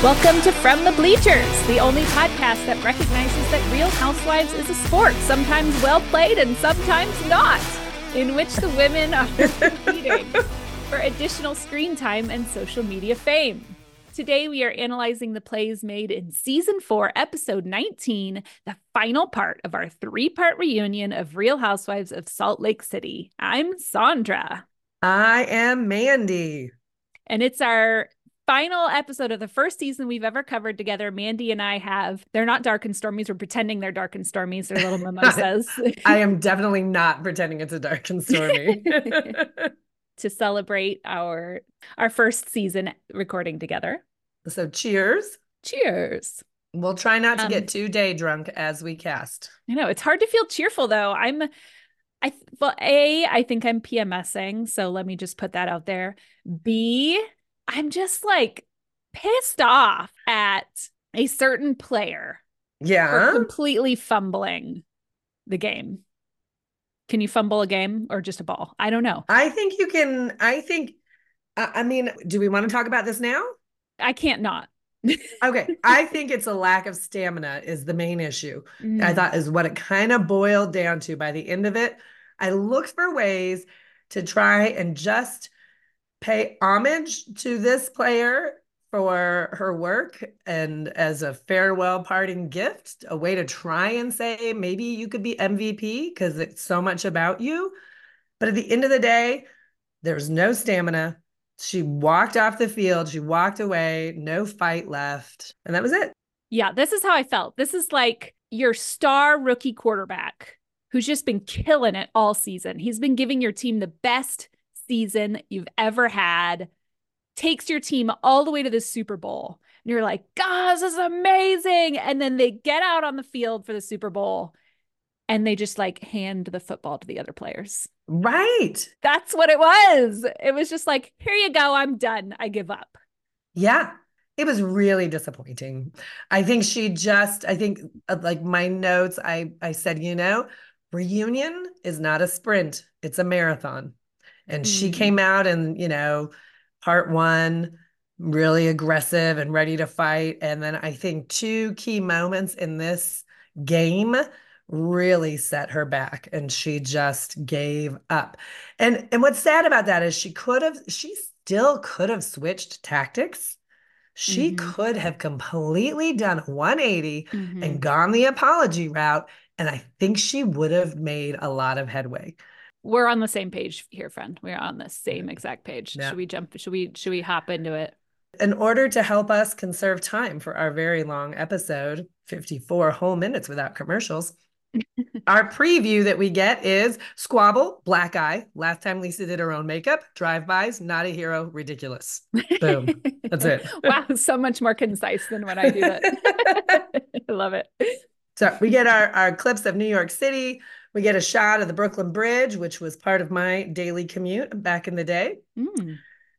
Welcome to From the Bleachers, the only podcast that recognizes that Real Housewives is a sport, sometimes well played and sometimes not, in which the women are competing for additional screen time and social media fame. Today, we are analyzing the plays made in Season 4, Episode 19, the final part of our three-part reunion of Real Housewives of Salt Lake City. I'm Sandra. I am Mandy. And it's our final episode of the first season we've ever covered together. Mandy and I have, they're not dark and stormies. We're pretending they're dark and stormies. They're little mimosas. I am definitely not pretending it's a dark and stormy. To celebrate our first season recording together. So cheers. Cheers. We'll try not to get too day drunk as we cast. I know it's hard to feel cheerful though. I think I'm PMSing. So let me just put that out there. B, I'm just like pissed off at a certain player for completely fumbling the game. Can you fumble a game or just a ball? I don't know. I think you can. Do we want to talk about this now? I can't not. Okay. I think it's a lack of stamina is the main issue. I thought is what it kind of boiled down to by the end of it. I looked for ways to try and just pay homage to this player for her work and as a farewell parting gift, a way to try and say, maybe you could be MVP because it's so much about you. But at the end of the day, there's no stamina. She walked off the field. She walked away. No fight left. And that was it. Yeah, this is how I felt. This is like your star rookie quarterback who's just been killing it all season. He's been giving your team the best season you've ever had, takes your team all the way to the Super Bowl. And you're like, God, this is amazing. And then they get out on the field for the Super Bowl and they just like hand the football to the other players. Right. That's what it was. It was just like, here you go. I'm done. I give up. Yeah. It was really disappointing. I think my notes, I said, reunion is not a sprint. It's a marathon. And she came out and, part one, really aggressive and ready to fight. And then I think two key moments in this game really set her back and she just gave up. And what's sad about that is she still could have switched tactics. She could have completely done 180 and gone the apology route. And I think she would have made a lot of headway. We're on the same page here, friend. We're on the same exact page. Yeah. Should we jump? Should we hop into it? In order to help us conserve time for our very long episode, 54 whole minutes without commercials, our preview that we get is squabble, black eye. Last time Lisa did her own makeup, drive-bys, not a hero, ridiculous. Boom. That's it. Wow. So much more concise than when I do that. I love it. So we get our clips of New York City. We get a shot of the Brooklyn Bridge, which was part of my daily commute back in the day.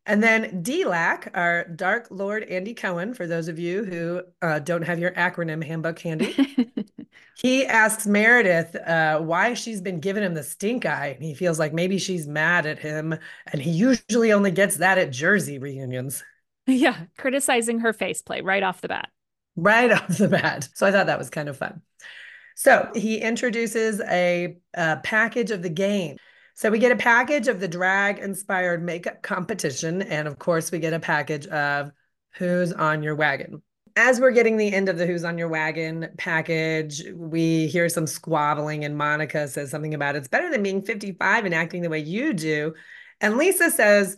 And then DLAC, our Dark Lord Andy Cohen, for those of you who don't have your acronym handbook handy, he asks Meredith why she's been giving him the stink eye. And he feels like maybe she's mad at him. And he usually only gets that at Jersey reunions. Yeah, criticizing her faceplate right off the bat. So I thought that was kind of fun. So he introduces a package of the game. So we get a package of the drag-inspired makeup competition. And of course, we get a package of Who's on Your Wagon. As we're getting the end of the Who's on Your Wagon package, we hear some squabbling and Monica says something about it's better than being 55 and acting the way you do. And Lisa says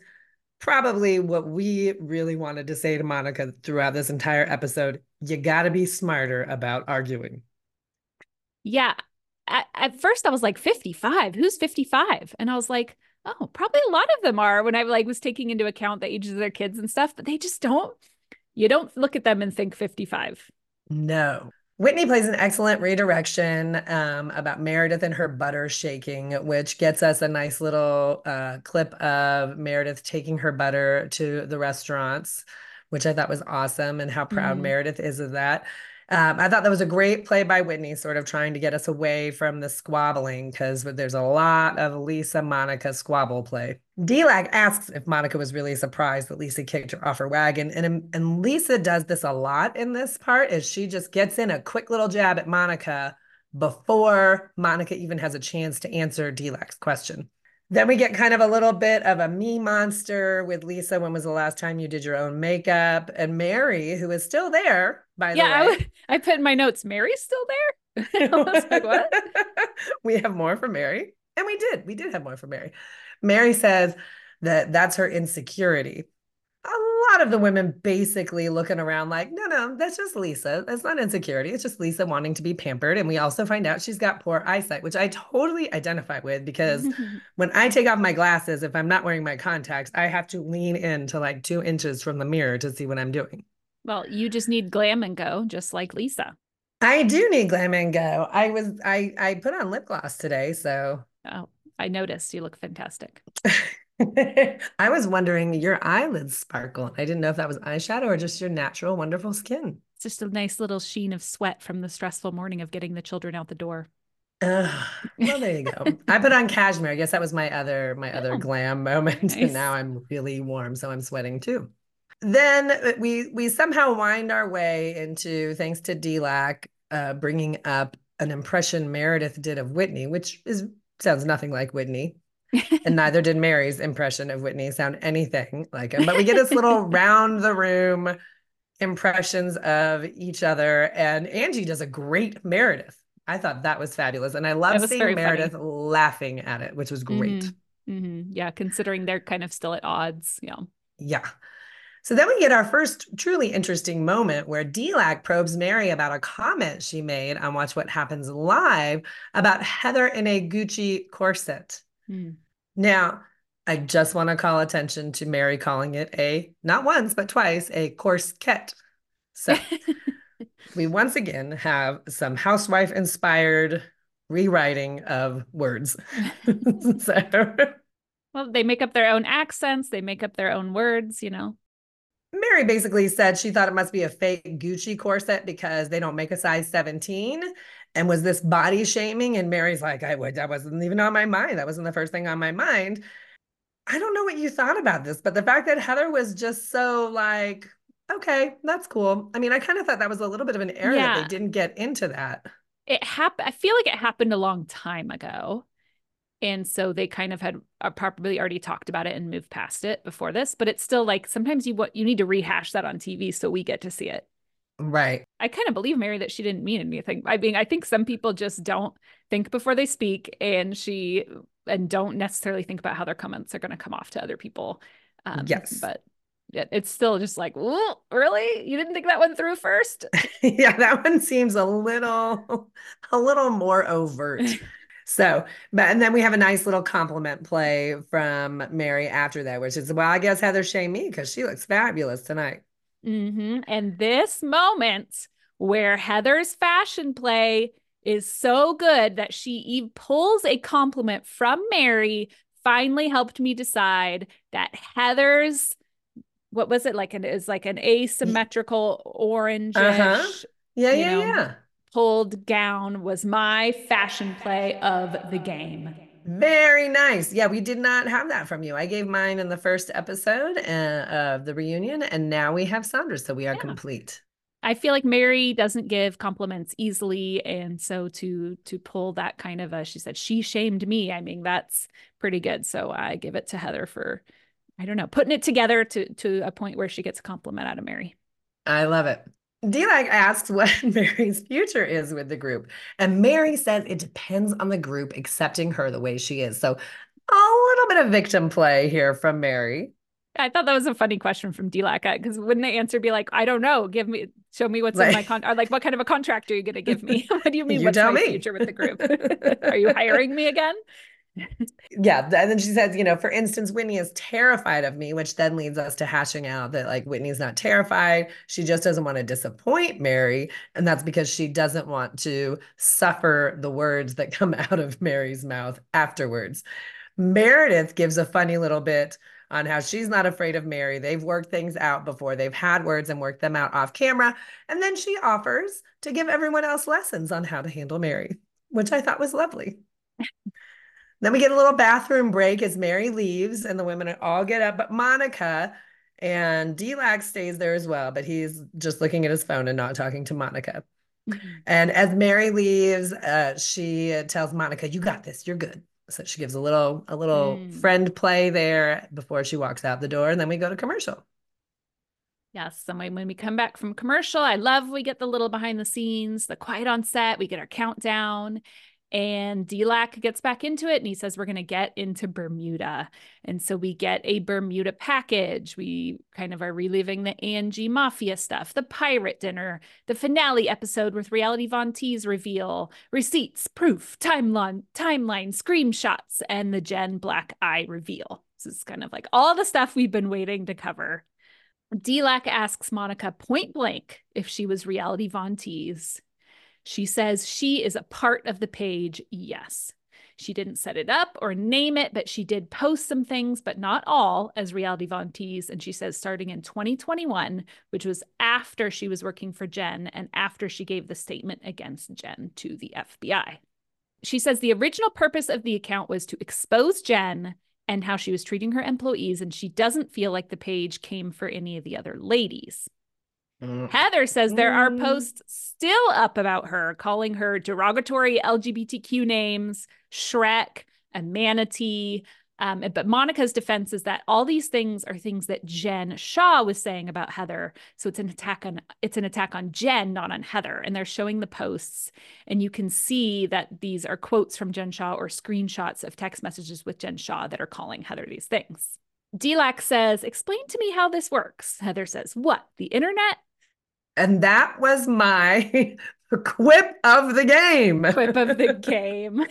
probably what we really wanted to say to Monica throughout this entire episode, you got to be smarter about arguing. Yeah. At first I was like, 55, who's 55? And I was like, oh, probably a lot of them are when I like was taking into account the ages of their kids and stuff, but they just you don't look at them and think 55. No. Whitney plays an excellent redirection about Meredith and her butter shaking, which gets us a nice little clip of Meredith taking her butter to the restaurants, which I thought was awesome and how proud Meredith is of that. I thought that was a great play by Whitney, sort of trying to get us away from the squabbling, because there's a lot of Lisa-Monica squabble play. D-Lac asks if Monica was really surprised that Lisa kicked her off her wagon. And Lisa does this a lot in this part, is she just gets in a quick little jab at Monica before Monica even has a chance to answer D-Lac's question. Then we get kind of a little bit of a me monster with Lisa. When was the last time you did your own makeup? And Mary, who is still there, by the way. I put in my notes, Mary's still there? I was like, what? We have more for Mary. And we did have more for Mary. Mary says that's her insecurity. A lot of the women basically looking around like, no, that's just Lisa. That's not insecurity. It's just Lisa wanting to be pampered. And we also find out she's got poor eyesight, which I totally identify with, because when I take off my glasses, if I'm not wearing my contacts, I have to lean in to like 2 inches from the mirror to see what I'm doing. Well, you just need glam and go, just like Lisa. I do need glam and go. I put on lip gloss today, so. Oh, I noticed. You look fantastic. I was wondering, your eyelids sparkle. I didn't know if that was eyeshadow or just your natural, wonderful skin. It's just a nice little sheen of sweat from the stressful morning of getting the children out the door. Well, there you go. I put on cashmere. I guess that was my other glam moment. Nice. And now I'm really warm, so I'm sweating too. Then we somehow wind our way into, thanks to D-Lac, bringing up an impression Meredith did of Whitney, which sounds nothing like Whitney. And neither did Mary's impression of Whitney sound anything like him. But we get this little round the room impressions of each other. And Angie does a great Meredith. I thought that was fabulous. And I love seeing Meredith laughing at it, which was great. Mm-hmm. Mm-hmm. Yeah, considering they're kind of still at odds. Yeah. Yeah. So then we get our first truly interesting moment where D-Lac probes Mary about a comment she made on Watch What Happens Live about Heather in a Gucci corset. Now, I just want to call attention to Mary calling it not once, but twice, a corset. So we once again have some housewife-inspired rewriting of words. So. Well, they make up their own accents. They make up their own words, you know. Mary basically said she thought it must be a fake Gucci corset because they don't make a size 17. And was this body shaming? And Mary's like, that wasn't even on my mind. That wasn't the first thing on my mind. I don't know what you thought about this, but the fact that Heather was just so like, okay, that's cool. I mean, I kind of thought that was a little bit of an error that they didn't get into that. I feel like it happened a long time ago. And so they kind of had probably already talked about it and moved past it before this, but it's still like, sometimes you need to rehash that on TV so we get to see it. Right. I kind of believe Mary that she didn't mean anything. I mean, I think some people just don't think before they speak, and don't necessarily think about how their comments are going to come off to other people. Yes. But it's still just like, well, really? You didn't think that one through first? Yeah, that one seems a little more overt. So, and then we have a nice little compliment play from Mary after that, which is, well, I guess Heather shamed me because she looks fabulous tonight. Mm-hmm. And this moment where Heather's fashion play is so good that she pulls a compliment from Mary finally helped me decide that Heather's, what was it like? It's like an asymmetrical orange. Uh-huh. Yeah. Pulled gown was my fashion play of the game. Very nice. Yeah, we did not have that from you. I gave mine in the first episode of the reunion, and now we have Saunders, so we are complete. I feel like Mary doesn't give compliments easily, and so to pull that kind of she said, she shamed me. I mean, that's pretty good. So I give it to Heather for, I don't know, putting it together to a point where she gets a compliment out of Mary. I love it. D-Lac asks what Mary's future is with the group. And Mary says it depends on the group accepting her the way she is. So a little bit of victim play here from Mary. I thought that was a funny question from D-Lac, because wouldn't the answer be like, I don't know, show me what's in my contract, or like, what kind of a contract are you going to give me? What do you mean, what's my future with the group? Are you hiring me again? Yeah. And then she says, for instance, Whitney is terrified of me, which then leads us to hashing out that like Whitney's not terrified. She just doesn't want to disappoint Mary. And that's because she doesn't want to suffer the words that come out of Mary's mouth afterwards. Meredith gives a funny little bit on how she's not afraid of Mary. They've worked things out before. They've had words and worked them out off camera. And then she offers to give everyone else lessons on how to handle Mary, which I thought was lovely. Then we get a little bathroom break as Mary leaves and the women all get up, but Monica and D-Lax stays there as well, but he's just looking at his phone and not talking to Monica. And as Mary leaves, she tells Monica, "You got this, you're good." So she gives a little friend play there before she walks out the door. And then we go to commercial. Yes. And when we come back from commercial, I love, we get the little behind the scenes, the quiet on set, we get our countdown. And D-Lac gets back into it and he says, we're going to get into Bermuda. And so we get a Bermuda package. We kind of are reliving the Angie Mafia stuff, the pirate dinner, the finale episode with Reality Von Teese reveal, receipts, proof, timeline, screenshots, and the Jen Black Eye reveal. This is kind of like all the stuff we've been waiting to cover. D-Lac asks Monica point blank if she was Reality Von Teese. She says she is a part of the page, yes. She didn't set it up or name it, but she did post some things, but not all, as Reality Von Teese. And she says starting in 2021, which was after she was working for Jen and after she gave the statement against Jen to the FBI. She says the original purpose of the account was to expose Jen and how she was treating her employees, and she doesn't feel like the page came for any of the other ladies. Heather says there are posts still up about her, calling her derogatory LGBTQ names, Shrek, a manatee. But Monica's defense is that all these things are things that Jen Shah was saying about Heather. So it's an attack on Jen, not on Heather. And they're showing the posts. And you can see that these are quotes from Jen Shah or screenshots of text messages with Jen Shah that are calling Heather these things. D-Lac says, explain to me how this works. Heather says, what, the internet? And that was my quip of the game. Quip of the game.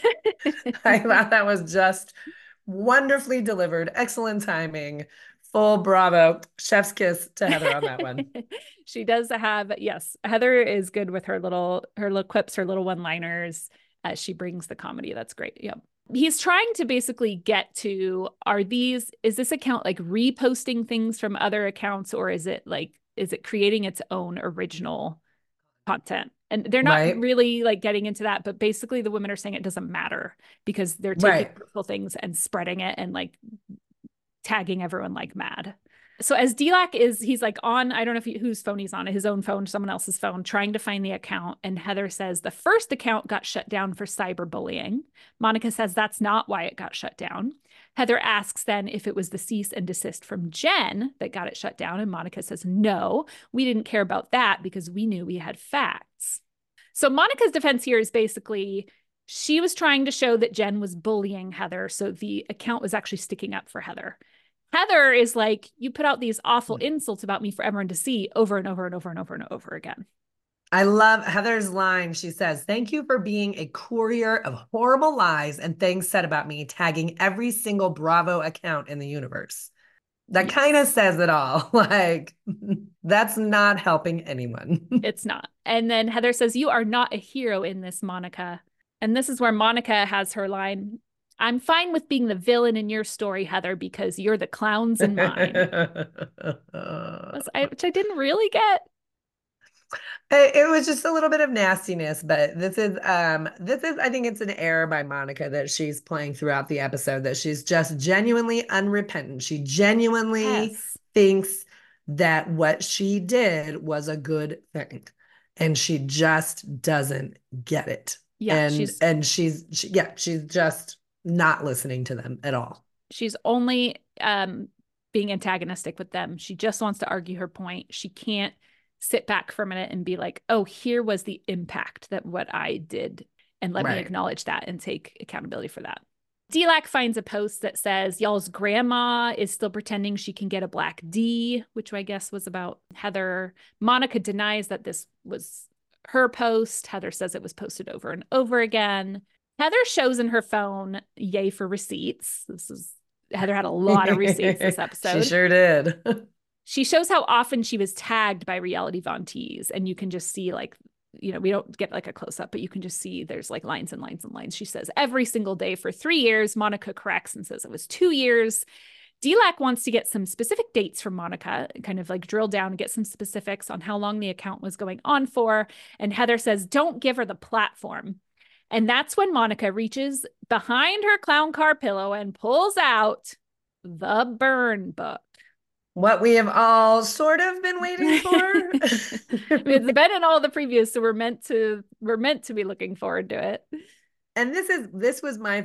I thought that was just wonderfully delivered. Excellent timing. Full bravo. Chef's kiss to Heather on that one. She does have, yes, Heather is good with her little quips, her little one-liners. She brings the comedy. That's great. Yep. He's trying to basically get to, is this account like reposting things from other accounts, or is it creating its own original content? And they're not really like getting into that, but basically the women are saying it doesn't matter because they're taking beautiful things and spreading it and like tagging everyone like mad. So as D-Lac he's like on, I don't know whose phone he's on, his own phone, someone else's phone, trying to find the account. And Heather says the first account got shut down for cyberbullying. Monica says that's not why it got shut down. Heather asks then if it was the cease and desist from Jen that got it shut down. And Monica says, no, we didn't care about that because we knew we had facts. So Monica's defense here is basically she was trying to show that Jen was bullying Heather. So the account was actually sticking up for Heather. Heather is like, you put out these awful insults about me for everyone to see over and over and over and over and over again. I love Heather's line. She says, thank you for being a courier of horrible lies and things said about me, tagging every single Bravo account in the universe. That kind of says it all. Like, that's not helping anyone. It's not. And then Heather says, you are not a hero in this, Monica. And this is where Monica has her line. I'm fine with being the villain in your story, Heather, because you're the clowns in mine. Which I didn't really get. It was just a little bit of nastiness, but this is, I think it's an error by Monica that she's playing throughout the episode, that she's just genuinely unrepentant. She genuinely thinks that what she did was a good thing, and she just doesn't get it. Yeah, she's just not listening to them at all. She's only being antagonistic with them. She just wants to argue her point. She can't sit back for a minute and be like, oh, here was the impact that what I did. And let me acknowledge that and take accountability for that. D-Lac finds a post that says, y'all's grandma is still pretending she can get a black D, which I guess was about Heather. Monica denies that this was her post. Heather says it was posted over and over again. Heather shows in her phone, yay for receipts. Heather had a lot of receipts this episode. She sure did. She shows how often she was tagged by Reality Von Teese. And you can just see like, you know, we don't get like a close up, but you can just see there's like lines and lines and lines. She says every single day for 3 years. Monica corrects and says it was 2 years. DLAC wants to get some specific dates from Monica, kind of like drill down and get some specifics on how long the account was going on for. And Heather says, don't give her the platform. And that's when Monica reaches behind her clown car pillow and pulls out the burn book. What we have all sort of been waiting for. It's been in all the previews, so we're meant to be looking forward to it. And this was my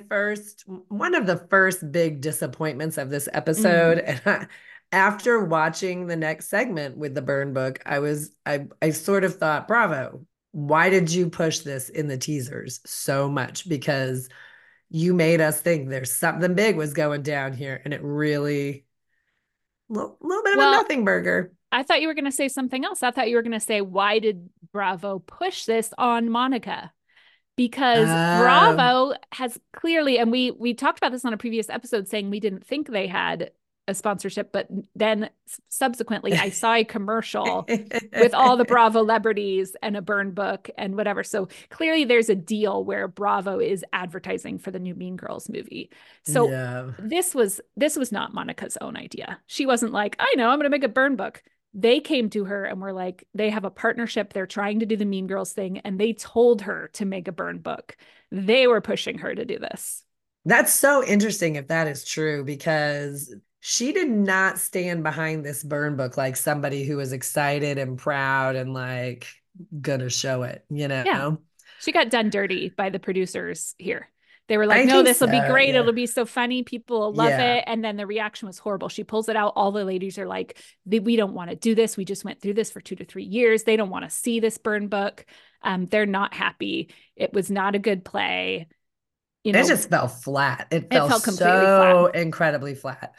one of the first big disappointments of this episode. Mm. And after watching the next segment with the burn book, I sort of thought, bravo, why did you push this in the teasers so much? Because you made us think there's something big was going down here, and it really. A little bit of a nothing burger. I thought you were going to say something else. I thought you were going to say, why did Bravo push this on Monica? Because Bravo has clearly, and we talked about this on a previous episode, saying we didn't think they had a sponsorship, but then subsequently I saw a commercial with all the Bravo celebrities and a burn book and whatever. So clearly there's a deal where Bravo is advertising for the new Mean Girls movie. So yeah. This was not Monica's own idea. She wasn't like, I know, I'm going to make a burn book. They came to her and were like, they have a partnership. They're trying to do the Mean Girls thing. And they told her to make a burn book. They were pushing her to do this. That's so interesting if that is true, because she did not stand behind this burn book like somebody who was excited and proud and like gonna show it, you know? Yeah. She got done dirty by the producers here. They were like, no, this will be great. Yeah. It'll be so funny. People will love it. And then the reaction was horrible. She pulls it out. All the ladies are like, we don't want to do this. We just went through this for 2 to 3 years. They don't want to see this burn book. They're not happy. It was not a good play. You know, it just fell flat. It felt so flat. Incredibly flat.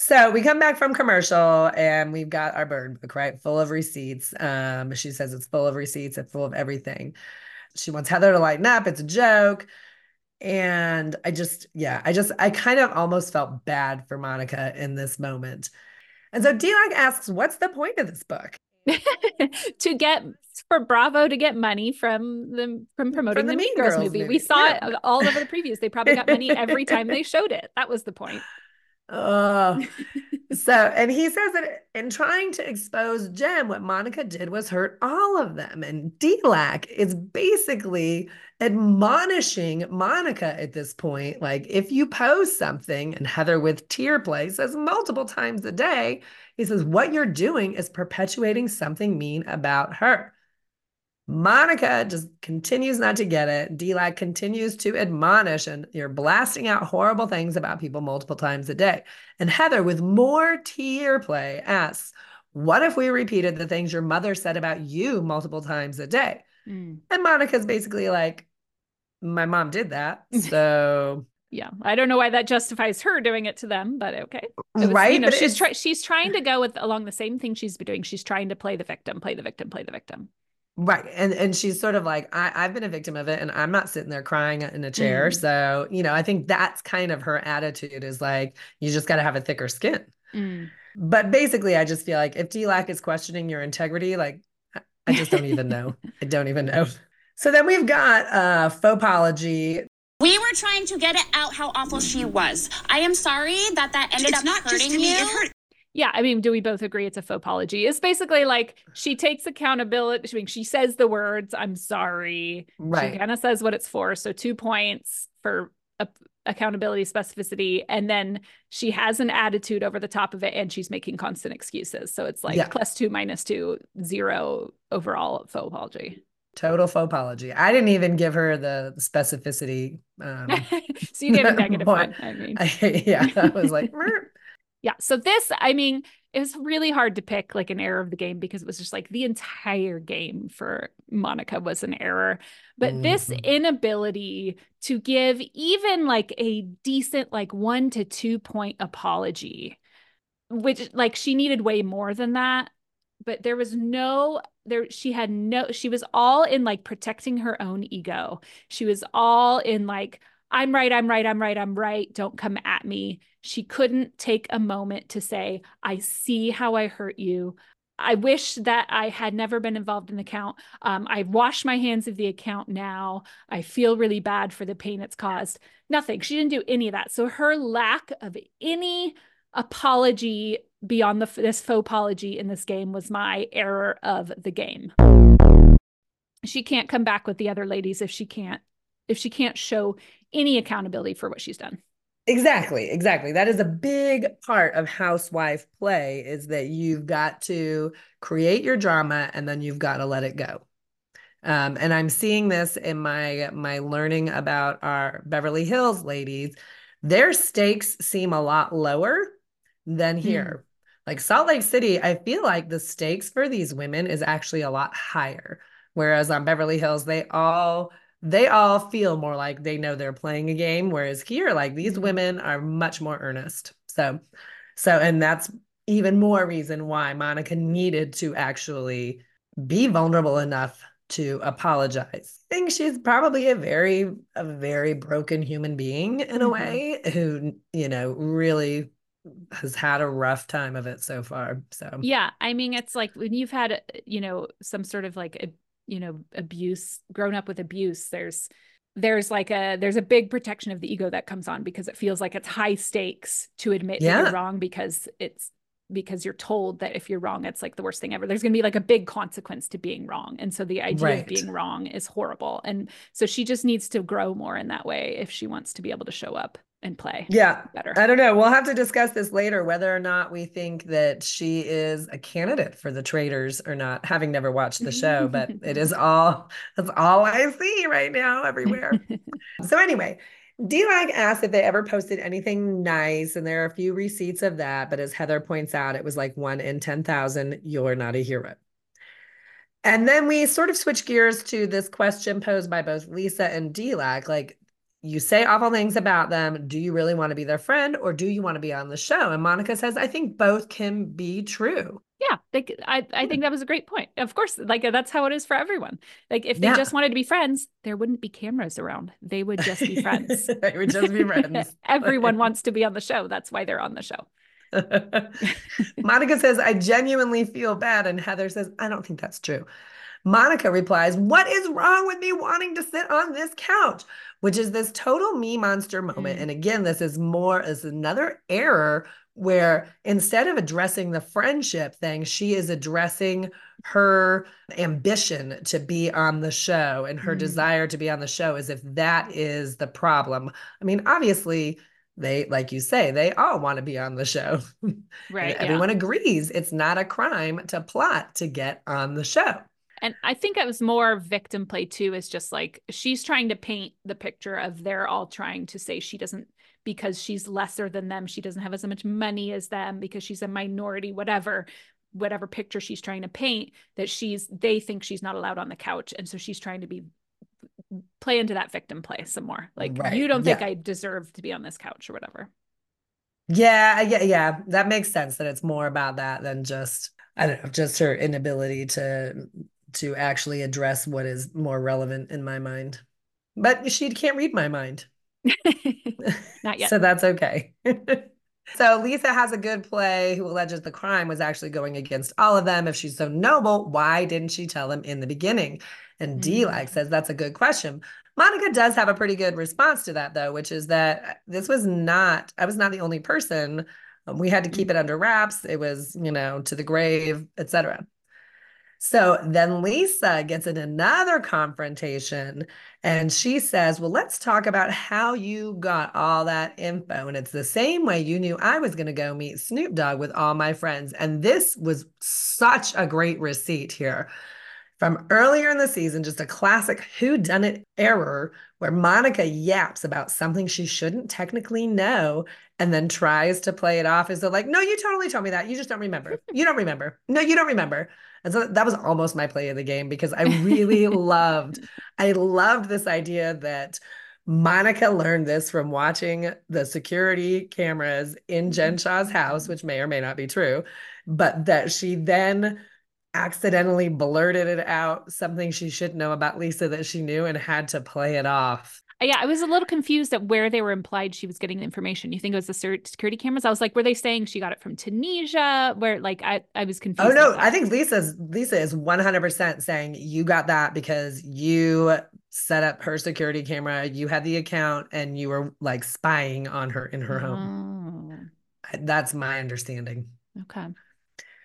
So we come back from commercial and we've got our burn book, right? Full of receipts. She says it's full of receipts. It's full of everything. She wants Heather to lighten up. It's a joke. And I kind of almost felt bad for Monica in this moment. And so DLAC asks, what's the point of this book? For Bravo to get money from promoting the Mean Girls movie. We saw it all over the previews. They probably got money every time they showed it. That was the point. And he says that in trying to expose Jen, what Monica did was hurt all of them. And DLAC is basically admonishing Monica at this point. Like, if you post something, and Heather with tear play says multiple times a day, he says, what you're doing is perpetuating something mean about her. Monica just continues not to get it. DLAC continues to admonish, and you're blasting out horrible things about people multiple times a day. And Heather, with more tear play, asks, what if we repeated the things your mother said about you multiple times a day? Mm. And Monica's basically like, my mom did that, so... Yeah, I don't know why that justifies her doing it to them, but okay. Right. You know, but she's trying to go along the same thing she's been doing. She's trying to play the victim. Right. And she's sort of like, I've been a victim of it, and I'm not sitting there crying in a chair. Mm-hmm. So, you know, I think that's kind of her attitude, is like, you just got to have a thicker skin. Mm. But basically, I just feel like if DLAC is questioning your integrity, like, I just don't even know. I don't even know. So then we've got Faux-pology. We were trying to get it out how awful she was. I am sorry that ended up not hurting you. It hurt. Yeah, I mean, do we both agree it's a faux-pology? It's basically like she takes accountability. I mean, she says the words, I'm sorry. Right. She kind of says what it's for. So 2 points for accountability, specificity. And then she has an attitude over the top of it, and she's making constant excuses. So it's like +2, -2, 0 overall faux-pology. Total faux-pology. I didn't even give her the specificity. So you gave a negative one. I mean. I was like, yeah. So this, I mean, it was really hard to pick like an error of the game, because it was just like the entire game for Monica was an error. But this inability to give even like a decent, like 1 to 2 point apology, which like she needed way more than that. But there was she was all in like protecting her own ego. She was all in like, I'm right. Don't come at me. She couldn't take a moment to say, I see how I hurt you. I wish that I had never been involved in the account. I've washed my hands of the account now. I feel really bad for the pain it's caused. Nothing. She didn't do any of that. So her lack of any apology beyond this faux-pology in this game was my error of the game. She can't come back with the other ladies if she can't show any accountability for what she's done. Exactly. That is a big part of housewife play, is that you've got to create your drama and then you've got to let it go. And I'm seeing this in my learning about our Beverly Hills ladies. Their stakes seem a lot lower than here. Like Salt Lake City, I feel like the stakes for these women is actually a lot higher. Whereas on Beverly Hills, they all feel more like they know they're playing a game. Whereas here, like, these women are much more earnest. So, and that's even more reason why Monica needed to actually be vulnerable enough to apologize. I think she's probably a very broken human being in a way, who, you know, really has had a rough time of it so far. So, yeah, I mean, it's like when you've had, you know, some sort of like abuse, grown up with abuse, there's a big protection of the ego that comes on, because it feels like it's high stakes to admit that you're wrong, because you're told that if you're wrong, it's like the worst thing ever. There's going to be like a big consequence to being wrong. And so the idea of being wrong is horrible. And so she just needs to grow more in that way if she wants to be able to show up and play better. I don't know. We'll have to discuss this later, whether or not we think that she is a candidate for The Traitors or not, having never watched the show, but that's all I see right now everywhere. So anyway, D-Lag asked if they ever posted anything nice, and there are a few receipts of that, but as Heather points out, it was like 1 in 10,000, you're not a hero. And then we sort of switch gears to this question posed by both Lisa and D-Lag, like, you say awful things about them, do you really want to be their friend, or do you want to be on the show? And Monica says, I think both can be true. Yeah, I think that was a great point. Of course, like, that's how it is for everyone. Like, if they just wanted to be friends, there wouldn't be cameras around. They would just be friends. They would just be friends. Everyone wants to be on the show. That's why they're on the show. Monica says, I genuinely feel bad. And Heather says, I don't think that's true. Monica replies, what is wrong with me wanting to sit on this couch? Which is this total me monster moment. And again, this is another error where instead of addressing the friendship thing, she is addressing her ambition to be on the show and her desire to be on the show, as if that is the problem. I mean, obviously, they, like you say, they all want to be on the show. Right. Everyone agrees it's not a crime to plot to get on the show. And I think it was more victim play too, is just like, she's trying to paint the picture of they're all trying to say she doesn't, because she's lesser than them, she doesn't have as much money as them, because she's a minority, whatever picture she's trying to paint, that they think she's not allowed on the couch. And so she's trying to play into that victim play some more. Like, you don't think I deserve to be on this couch or whatever. Yeah. That makes sense, that it's more about that than just, I don't know, just her inability to actually address what is more relevant in my mind. But she can't read my mind. Not yet. So that's okay. So Lisa has a good play, who alleges the crime was actually going against all of them. If she's so noble, why didn't she tell them in the beginning? And D-Lag says, that's a good question. Monica does have a pretty good response to that, though, which is that I was not the only person. We had to keep it under wraps. It was, you know, to the grave, etc. So then Lisa gets in another confrontation and she says, well, let's talk about how you got all that info. And it's the same way you knew I was going to go meet Snoop Dogg with all my friends. And this was such a great receipt here from earlier in the season, just a classic whodunit error where Monica yaps about something she shouldn't technically know and then tries to play it off as though, like, no, you totally told me that. You just don't remember. You don't remember. No, you don't remember. And so that was almost my play of the game, because I really loved this idea that Monica learned this from watching the security cameras in Jen Shah's house, which may or may not be true, but that she then accidentally blurted it out, something she should know about Lisa that she knew and had to play it off. Yeah, I was a little confused at where they were implied she was getting the information. You think it was the security cameras? I was like, were they saying she got it from Tunisia? Where, like, I was confused. Oh, no, I think Lisa is 100% saying you got that because you set up her security camera, you had the account, and you were, like, spying on her in her home. That's my understanding. Okay.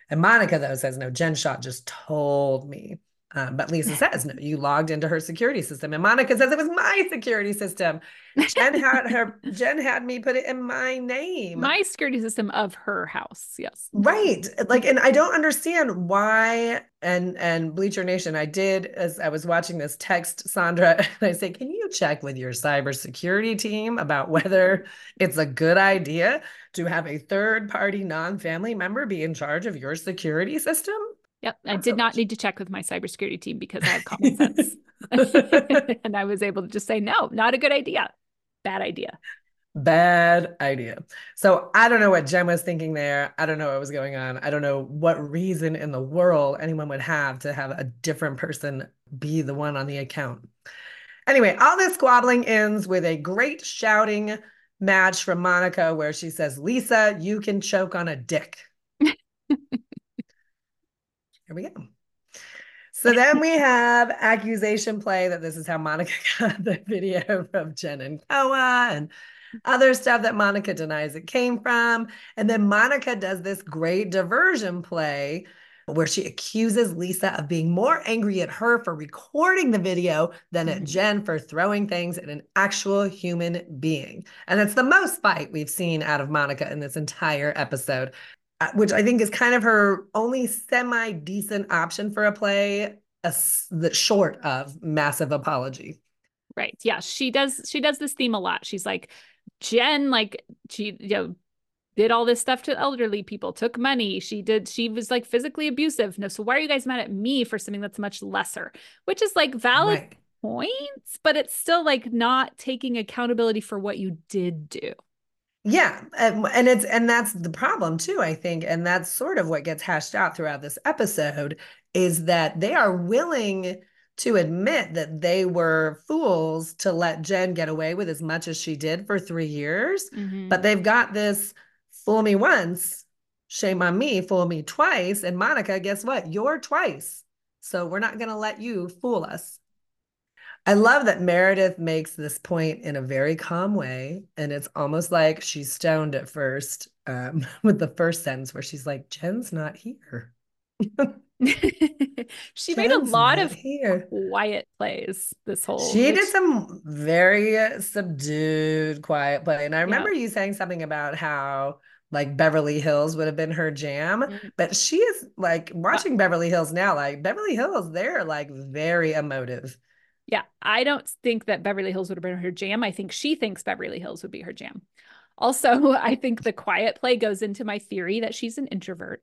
And Monica, though, says no. Jen Shah just told me. But Lisa says, no, you logged into her security system. And Monica says, it was my security system. Jen had me put it in my name. My security system of her house. Yes. Right. Like, and I don't understand why, and Bleacher Nation, I did, as I was watching this, text Sandra, and I say, can you check with your cybersecurity team about whether it's a good idea to have a third party non-family member be in charge of your security system? Yep. I did not need to check with my cybersecurity team because I have common sense. And I was able to just say, no, not a good idea. Bad idea. Bad idea. So I don't know what Jen was thinking there. I don't know what was going on. I don't know what reason in the world anyone would have to have a different person be the one on the account. Anyway, all this squabbling ends with a great shouting match from Monica where she says, Lisa, you can choke on a dick. Here we go. So then we have accusation play that this is how Monica got the video from Jen and Koa and other stuff that Monica denies it came from. And then Monica does this great diversion play where she accuses Lisa of being more angry at her for recording the video than at Jen for throwing things at an actual human being. And it's the most fight we've seen out of Monica in this entire episode, which I think is kind of her only semi-decent option for a play that short of massive apology. Right. Yeah. She does this theme a lot. She's like, Jen, like she, you know, did all this stuff to elderly people, took money. She was like physically abusive. No. So why are you guys mad at me for something that's much lesser, which is like valid points, but it's still like not taking accountability for what you did do. Yeah. And that's the problem too, I think. And that's sort of what gets hashed out throughout this episode is that they are willing to admit that they were fools to let Jen get away with as much as she did for 3 years, but they've got this fool me once, shame on me, fool me twice. And Monica, guess what? You're twice. So we're not going to let you fool us. I love that Meredith makes this point in a very calm way, and it's almost like she's stoned at first with the first sentence where she's like, Jen's not here. She made a lot of quiet plays this whole week. She did some very subdued quiet play, and I remember you saying something about how like Beverly Hills would have been her jam, but she is like watching Beverly Hills now, like Beverly Hills, they're like very emotive. Yeah, I don't think that Beverly Hills would have been her jam. I think she thinks Beverly Hills would be her jam. Also, I think the quiet play goes into my theory that she's an introvert.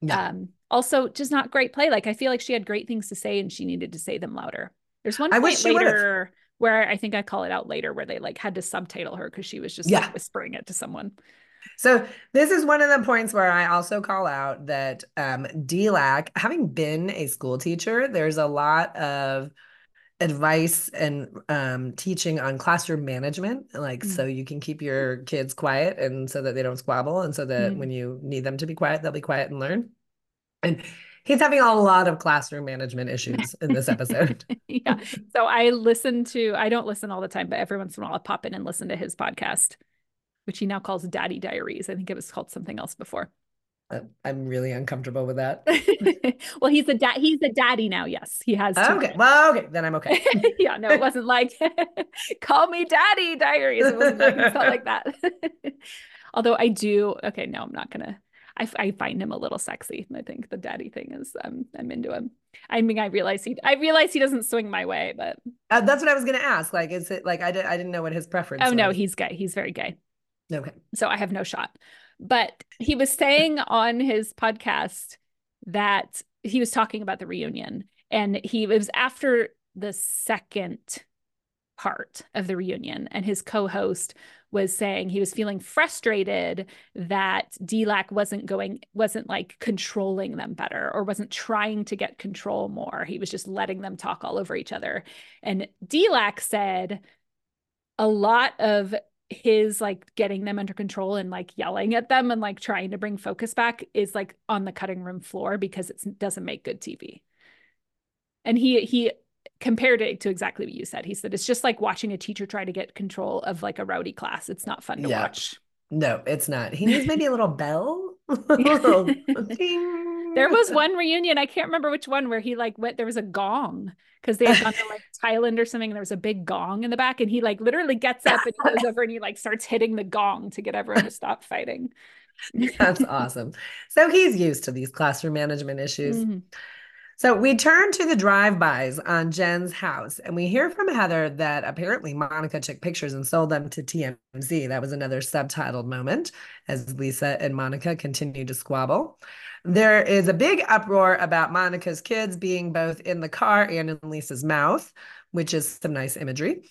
Yeah. Also, just not great play. Like, I feel like she had great things to say and she needed to say them louder. There's one point later where I think I call it out later where they like had to subtitle her because she was just like whispering it to someone. So this is one of the points where I also call out that DLAC, having been a school teacher, there's a lot of advice and teaching on classroom management, like so you can keep your kids quiet and so that they don't squabble and so that when you need them to be quiet, they'll be quiet and learn. And he's having a lot of classroom management issues in this episode. Yeah. So I don't listen all the time, but every once in a while I pop in and listen to his podcast, which he now calls Daddy Diaries. I think it was called something else before. I'm really uncomfortable with that. Well, he's a daddy now. Yes, he has. Okay. Well, okay. Then I'm okay. Yeah. No, it wasn't like, call me Daddy Diaries. It wasn't like, it's not like that. Although I do. Okay. No, I'm not going to. I find him a little sexy. I think the daddy thing is, I'm into him. I mean, I realize he doesn't swing my way, but. That's what I was going to ask. Like, is it like, I didn't know what his preference was. Oh, no, he's gay. He's very gay. Okay. So I have no shot. But he was saying on his podcast that he was talking about the reunion and it was after the second part of the reunion. And his co-host was saying he was feeling frustrated that DLAC wasn't like controlling them better or wasn't trying to get control more. He was just letting them talk all over each other. And DLAC said a lot of his like getting them under control and like yelling at them and like trying to bring focus back is like on the cutting room floor because it doesn't make good TV. And he compared it to exactly what you said. He said, it's just like watching a teacher try to get control of like a rowdy class. It's not fun to watch. No, it's not. He needs maybe a little bell. A little ding. There was one reunion, I can't remember which one, where he like went, there was a gong because they had gone to like Thailand or something, and there was a big gong in the back, and he like literally gets up and goes over and he like starts hitting the gong to get everyone to stop fighting. That's awesome. So he's used to these classroom management issues. Mm-hmm. So we turn to the drive-bys on Jen's house, and we hear from Heather that apparently Monica took pictures and sold them to TMZ. That was another subtitled moment as Lisa and Monica continue to squabble. There is a big uproar about Monica's kids being both in the car and in Lisa's mouth, which is some nice imagery.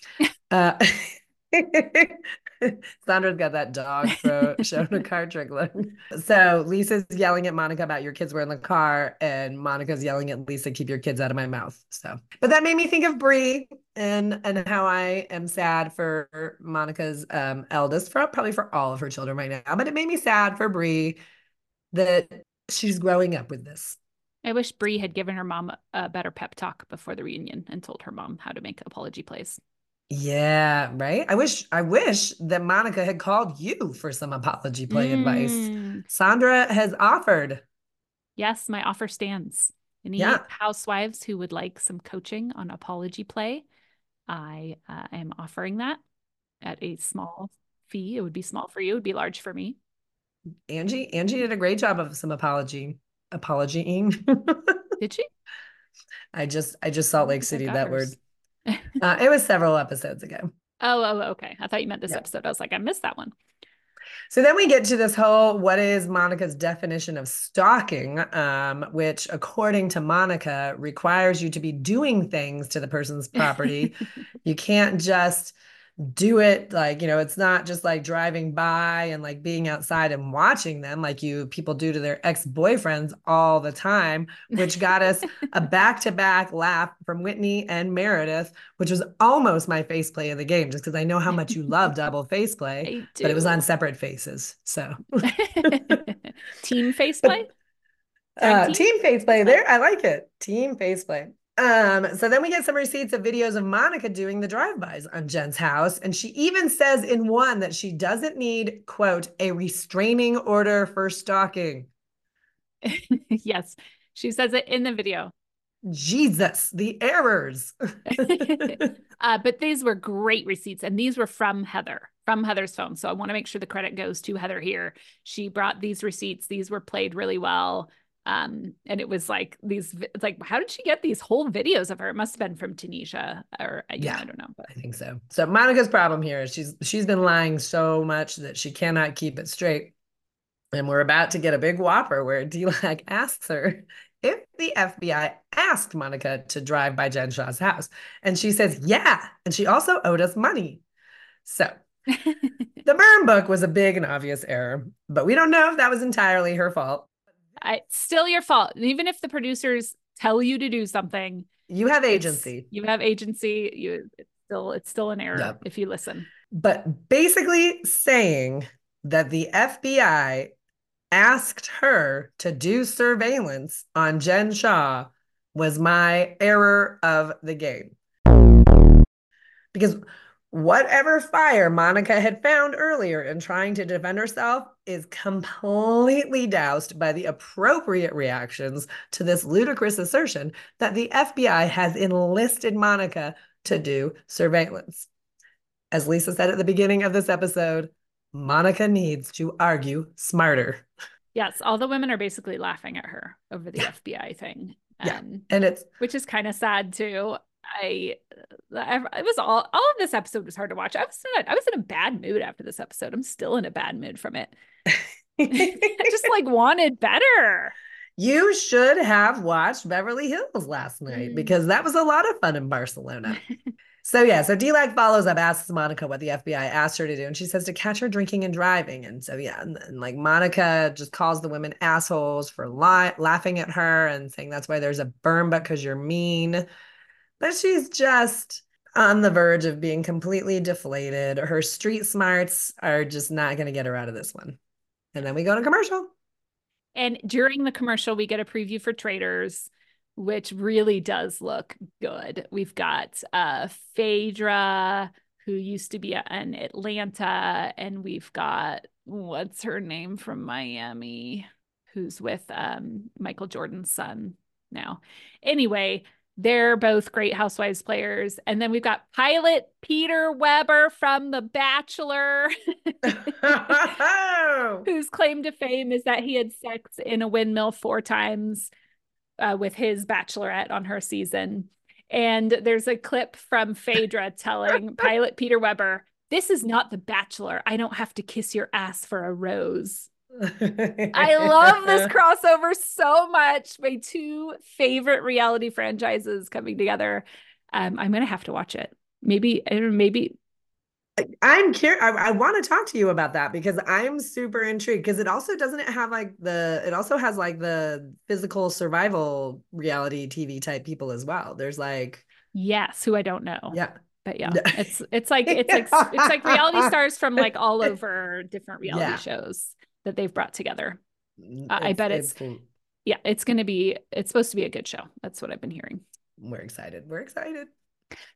Sandra's got that dog showing a car trick look. So Lisa's yelling at Monica about your kids were in the car, and Monica's yelling at Lisa, keep your kids out of my mouth. So, but that made me think of Brie and how I am sad for Monica's eldest, probably for all of her children right now. But it made me sad for Brie that she's growing up with this. I wish Brie had given her mom a better pep talk before the reunion and told her mom how to make apology plays. Yeah, right. I wish that Monica had called you for some apology play advice. Sandra has offered. Yes, my offer stands. Any housewives who would like some coaching on apology play, I am offering that at a small fee. It would be small for you. It would be large for me. Angie did a great job of some apologying. Did she? I just Salt Lake City, that word. It was several episodes ago. Oh, okay. I thought you meant this episode. I was like, I missed that one. So then we get to this whole, what is Monica's definition of stalking, which according to Monica requires you to be doing things to the person's property. You can't just do it. Like, you know, it's not just like driving by and like being outside and watching them like people do to their ex-boyfriends all the time, which got us a back-to-back laugh from Whitney and Meredith, which was almost my face play of the game, just because I know how much you love double face play, but it was on separate faces. So team face play? Team face play there. I like it. Team face play. So then we get some receipts of videos of Monica doing the drive-bys on Jen's house. And she even says in one that she doesn't need, quote, a restraining order for stalking. Yes, she says it in the video. Jesus, the errors. But these were great receipts. And these were from Heather's phone. So I want to make sure the credit goes to Heather here. She brought these receipts. These were played really well. And it was like it's like, how did she get these whole videos of her? It must've been from Tunisia or I don't know. But I think so. So Monica's problem here is she's been lying so much that she cannot keep it straight. And we're about to get a big whopper where D-Lac asks her if the FBI asked Monica to drive by Jen Shah's house. And she says, yeah. And she also owed us money. So the burn book was a big and obvious error, but we don't know if that was entirely her fault. It's still your fault. Even if the producers tell you to do something, you have agency. You have agency. It's still an error if you listen. But basically saying that the FBI asked her to do surveillance on Jen Shah was my error of the game. Because whatever fire Monica had found earlier in trying to defend herself is completely doused by the appropriate reactions to this ludicrous assertion that the FBI has enlisted Monica to do surveillance. As Lisa said at the beginning of this episode, Monica needs to argue smarter. Yes, all the women are basically laughing at her over the FBI thing. And which is kind of sad too. It was all of this episode was hard to watch. I was in a bad mood after this episode. I'm still in a bad mood from it. I just like wanted better. You should have watched Beverly Hills last night because that was a lot of fun in Barcelona. So D-Lac follows up, asks Monica what the FBI asked her to do. And she says to catch her drinking and driving. And so, and like Monica just calls the women assholes for laughing at her and saying that's why there's a burn book because you're mean. But she's just on the verge of being completely deflated. Her street smarts are just not going to get her out of this one. And then we go to commercial. And during the commercial, we get a preview for Traitors, which really does look good. We've got Phaedra, who used to be in Atlanta, and we've got what's her name from Miami, who's with Michael Jordan's son now. Anyway, they're both great Housewives players. And then we've got Pilot Peter Weber from The Bachelor, whose claim to fame is that he had sex in a windmill 4 times with his bachelorette on her season. And there's a clip from Phaedra telling Pilot Peter Weber, "This is not The Bachelor. I don't have to kiss your ass for a rose." I love this crossover so much. My 2 favorite reality franchises coming together. I'm going to have to watch it. Maybe. I'm curious. I want to talk to you about that because I'm super intrigued, because it also has like the physical survival reality TV type people as well. There's like, yes, who I don't know. Yeah. But yeah, it's like reality stars from like all over different reality shows that they've brought together. I bet it's supposed to be a good show. That's what I've been hearing. We're excited.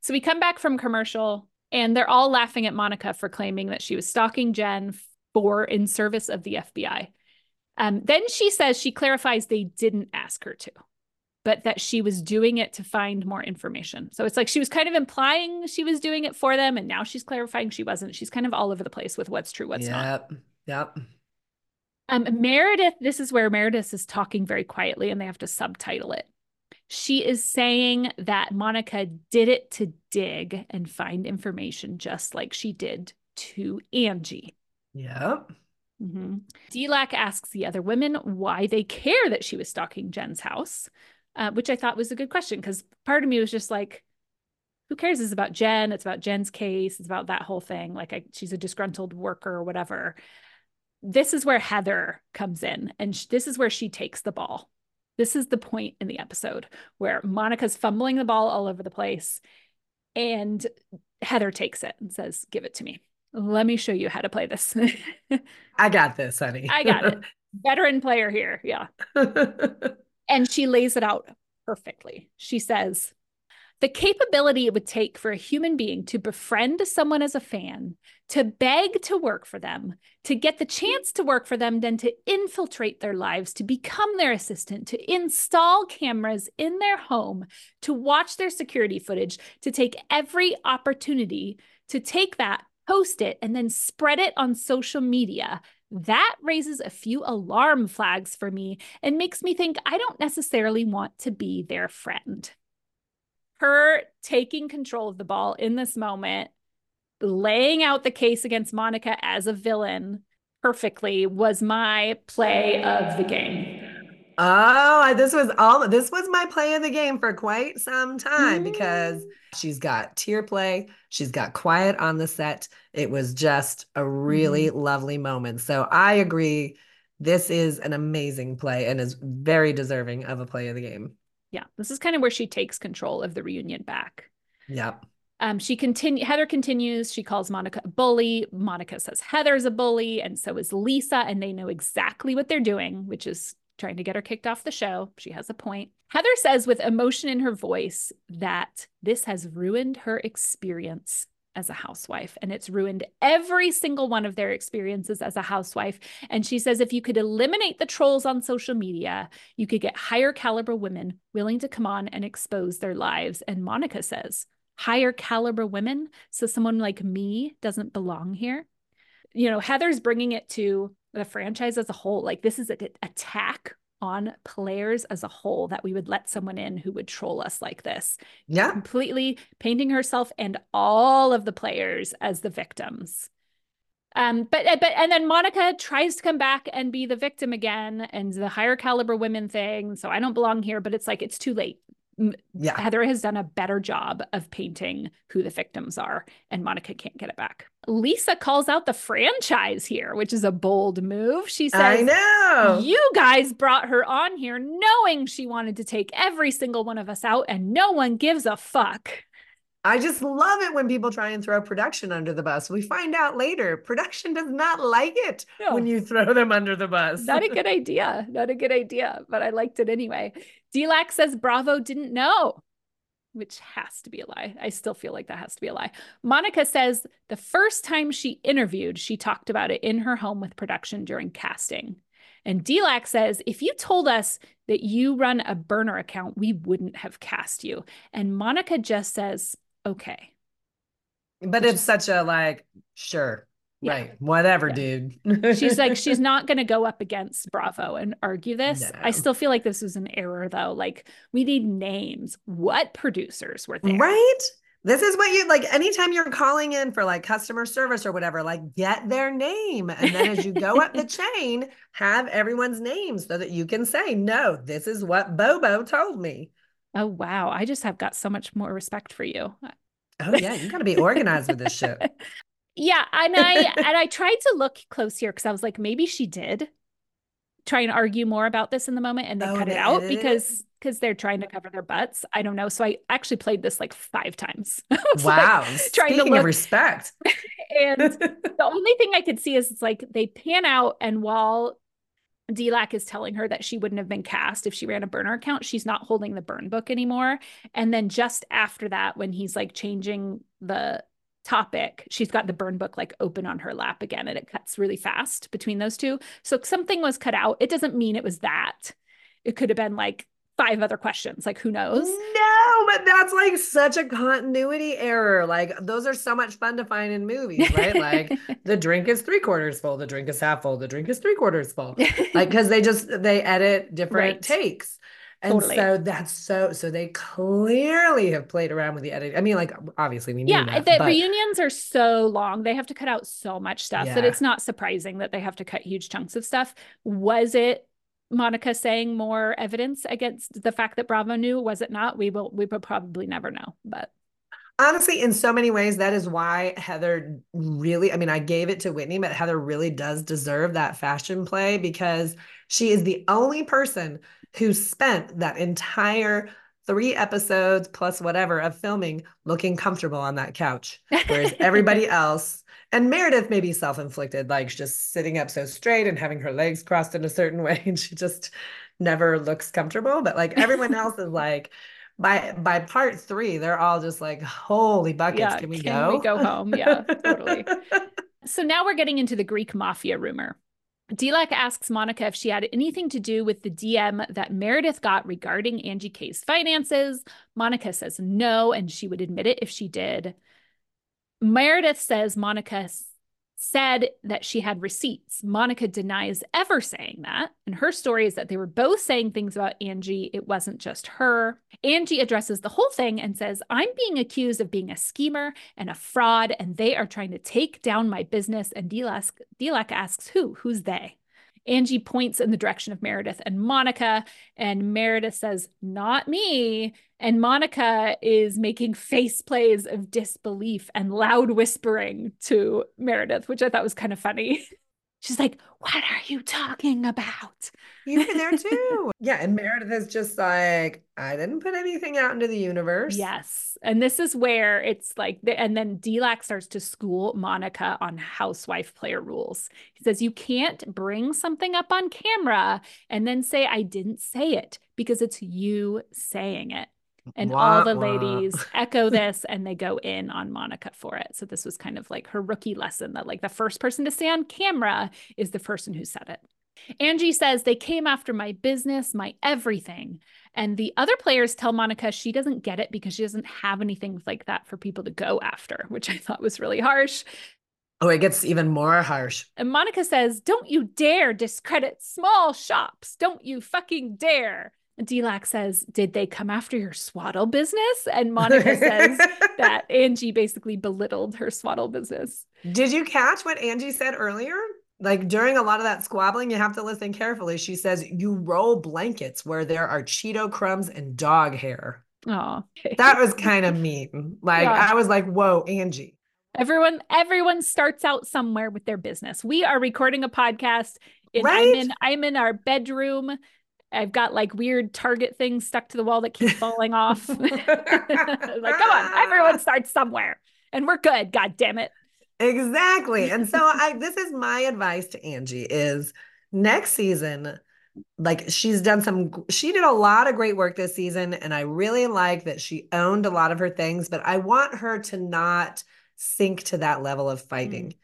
So we come back from commercial and they're all laughing at Monica for claiming that she was stalking Jen in service of the FBI. Then she clarifies they didn't ask her to, but that she was doing it to find more information. So it's like she was kind of implying she was doing it for them, and now she's clarifying she wasn't. She's kind of all over the place with what's true, what's not. Yep. Meredith, this is where Meredith is talking very quietly and they have to subtitle it. She is saying that Monica did it to dig and find information, just like she did to Angie. Yep. Mm-hmm. D-Lac asks the other women why they care that she was stalking Jen's house, which I thought was a good question, because part of me was just like, who cares? It's about Jen. It's about Jen's case. It's about that whole thing. Like she's a disgruntled worker or whatever. This is where Heather comes in, and this is where she takes the ball. This is the point in the episode where Monica's fumbling the ball all over the place, and Heather takes it and says, "Give it to me. Let me show you how to play this." I got this, honey. I got it. Veteran player here. Yeah. And she lays it out perfectly. She says, "The capability it would take for a human being to befriend someone as a fan, to beg to work for them, to get the chance to work for them, then to infiltrate their lives, to become their assistant, to install cameras in their home, to watch their security footage, to take every opportunity, to take that, post it, and then spread it on social media. That raises a few alarm flags for me and makes me think I don't necessarily want to be their friend." Her taking control of the ball in this moment, laying out the case against Monica as a villain perfectly, was my play of the game. Oh, this was my play of the game for quite some time, because she's got tear play. She's got quiet on the set. It was just a really lovely moment. So I agree. This is an amazing play and is very deserving of a play of the game. Yeah, this is kind of where she takes control of the reunion back. Yeah. Heather continues. She calls Monica a bully. Monica says Heather's a bully, and so is Lisa, and they know exactly what they're doing, which is trying to get her kicked off the show. She has a point. Heather says with emotion in her voice that this has ruined her experience as a housewife, and it's ruined every single one of their experiences as a housewife. And she says, if you could eliminate the trolls on social media, you could get higher caliber women willing to come on and expose their lives. And Monica says, higher caliber women? So someone like me doesn't belong here? Heather's bringing it to the franchise as a whole. Like, this is an attack on players as a whole, that we would let someone in who would troll us like this. Yeah. Completely painting herself and all of the players as the victims. And then Monica tries to come back and be the victim again, and the higher caliber women thing. So I don't belong here, but it's like, it's too late. Yeah. Heather has done a better job of painting who the victims are, and Monica can't get it back. Lisa calls out the franchise here, which is a bold move. She says, "I know you guys brought her on here knowing she wanted to take every single one of us out, and no one gives a fuck." I just love it when people try and throw production under the bus. We find out later, production does not like it when you throw them under the bus. Not a good idea, but I liked it anyway. D-Lac says Bravo didn't know. which has to be a lie. I still feel like that has to be a lie. Monica says the first time she interviewed, she talked about it in her home with production during casting. And DLAC says, if you told us that you run a burner account, we wouldn't have cast you. And Monica just says, okay. But it's such a like, sure. Yeah. Right. Whatever, yeah. Dude. She's like, she's not going to go up against Bravo and argue this. No. I still feel like this was an error, though. Like, we need names. What producers were there? Right? This is what you like. Anytime you're calling in for like customer service or whatever, like get their name. And then as you go up the chain, have everyone's name so that you can say, no, this is what Bobo told me. Oh, wow. I just have got so much more respect for you. Oh, yeah. You got to be organized with this shit. Yeah, and I tried to look close here because I was like, maybe she did try and argue more about this in the moment, and they cut it out because they're trying to cover their butts. I don't know. So I actually played this like 5 times. Wow, like, trying to look respect. And the only thing I could see is it's like they pan out, and while DLAC is telling her that she wouldn't have been cast if she ran a burner account, she's not holding the burn book anymore. And then just after that, when he's like changing the topic, she's got the burn book like open on her lap again, and it cuts really fast between those two. So something was cut out. It doesn't mean it was that. It could have been like 5 other questions, like who knows. No, but that's like such a continuity error. Like those are so much fun to find in movies, right? Like the drink is 3/4 full, the drink is half full, the drink is 3/4 full, like because they edit different takes. And totally. So that's so they clearly have played around with the editing. I mean, like, obviously we knew that. Yeah, the reunions are so long. They have to cut out so much stuff that it's not surprising that they have to cut huge chunks of stuff. Was it Monica saying more evidence against the fact that Bravo knew? Was it not? We will probably never know, but. Honestly, in so many ways, that is why Heather really, I mean, I gave it to Whitney, but Heather really does deserve that fashion play, because she is the only person who spent that entire 3 episodes plus whatever of filming looking comfortable on that couch. Whereas everybody else, and Meredith may be self-inflicted, like just sitting up so straight and having her legs crossed in a certain way, and she just never looks comfortable. But like everyone else is like, By part 3, they're all just like, holy buckets, can we go? Can we go home? Yeah, totally. So now we're getting into the Greek mafia rumor. DLAC asks Monica if she had anything to do with the DM that Meredith got regarding Angie K's finances. Monica says no, and she would admit it if she did. Meredith says Monica said that she had receipts. Monica denies ever saying that. And her story is that they were both saying things about Angie. It wasn't just her. Angie addresses the whole thing and says, I'm being accused of being a schemer and a fraud, and they are trying to take down my business. And DLAC asks, who's they? Angie points in the direction of Meredith and Monica, and Meredith says, not me. And Monica is making face plays of disbelief and loud whispering to Meredith, which I thought was kind of funny. She's like, what are you talking about? You were there too. Yeah. And Meredith is just like, I didn't put anything out into the universe. Yes. And this is where it's like, and then DLAC starts to school Monica on housewife player rules. He says, you can't bring something up on camera and then say, I didn't say it, because it's you saying it. And all the ladies echo this, and they go in on Monica for it. So this was kind of like her rookie lesson that like the first person to stay on camera is the person who said it. Angie says they came after my business, my everything. And the other players tell Monica she doesn't get it because she doesn't have anything like that for people to go after, which I thought was really harsh. Oh, it gets even more harsh. And Monica says, don't you dare discredit small shops. Don't you fucking dare. DLAC says, did they come after your swaddle business? And Monica says that Angie basically belittled her swaddle business. Did you catch what Angie said earlier? Like during a lot of that squabbling, you have to listen carefully. She says, you roll blankets where there are Cheeto crumbs and dog hair. Oh, okay. That was kind of mean. Like, yeah. I was like, whoa, Angie. Everyone starts out somewhere with their business. We are recording a podcast. Right? I'm in our bedroom. I've got like weird Target things stuck to the wall that keep falling off. Like, come on, everyone starts somewhere, and we're good. God damn it. Exactly. And so this is my advice to Angie is next season, Like, she's done some, she did a lot of great work this season, and I really like that she owned a lot of her things, but I want her to not sink to that level of fighting.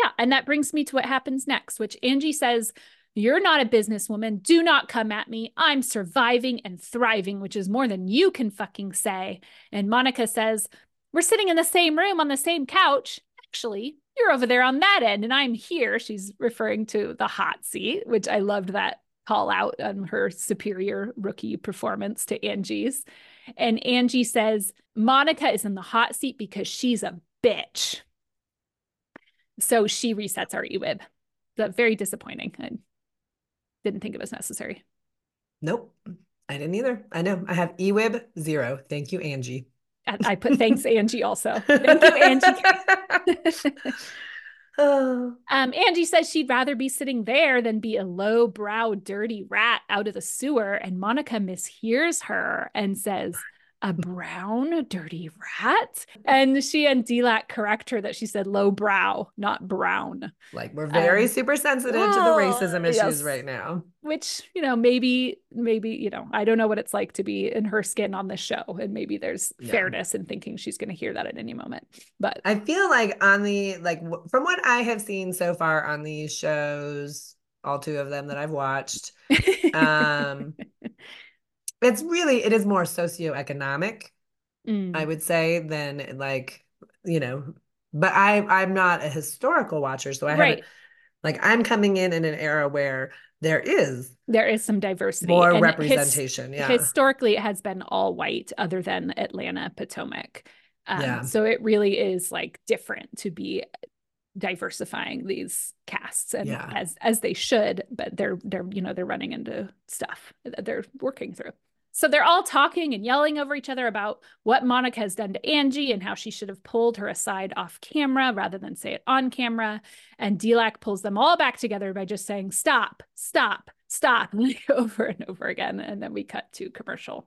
Yeah, and that brings me to what happens next, which Angie says, "You're not a businesswoman. Do not come at me. I'm surviving and thriving, which is more than you can fucking say." And Monica says, "We're sitting in the same room on the same couch. Actually, you're over there on that end and I'm here." She's referring to the hot seat, which I loved that call out on her superior rookie performance to Angie's. And Angie says, "Monica is in the hot seat because she's a bitch." So she resets our EWIB. That's very disappointing. Didn't think it was necessary. Nope. I didn't either. I know. I have EWIB 0. Thank you, Angie. I put thanks, Angie, also. Thank you, Angie. Angie says she'd rather be sitting there than be a low-brow, dirty rat out of the sewer. And Monica mishears her and says, "A brown, dirty rat?" And she and DLAC correct her that she said low-brow, not brown. Like, we're very super sensitive to the racism issues right now. Which, you know, maybe, you know, I don't know what it's like to be in her skin on this show. And maybe there's fairness in thinking she's going to hear that at any moment. But I feel like on the, like, from what I have seen so far on these shows, all two of them that I've watched, it's really, it is more socioeconomic, I would say, than like, you know, but I'm not a historical watcher. So I haven't, like, I'm coming in an era where there is some diversity. More and representation. Historically, it has been all white other than Atlanta, Potomac. So it really is like different to be diversifying these casts, and as they should, but they're running into stuff that they're working through. So they're all talking and yelling over each other about what Monica has done to Angie and how she should have pulled her aside off camera rather than say it on camera. And DLAC pulls them all back together by just saying, "Stop, stop, stop," over and over again. And then we cut to commercial.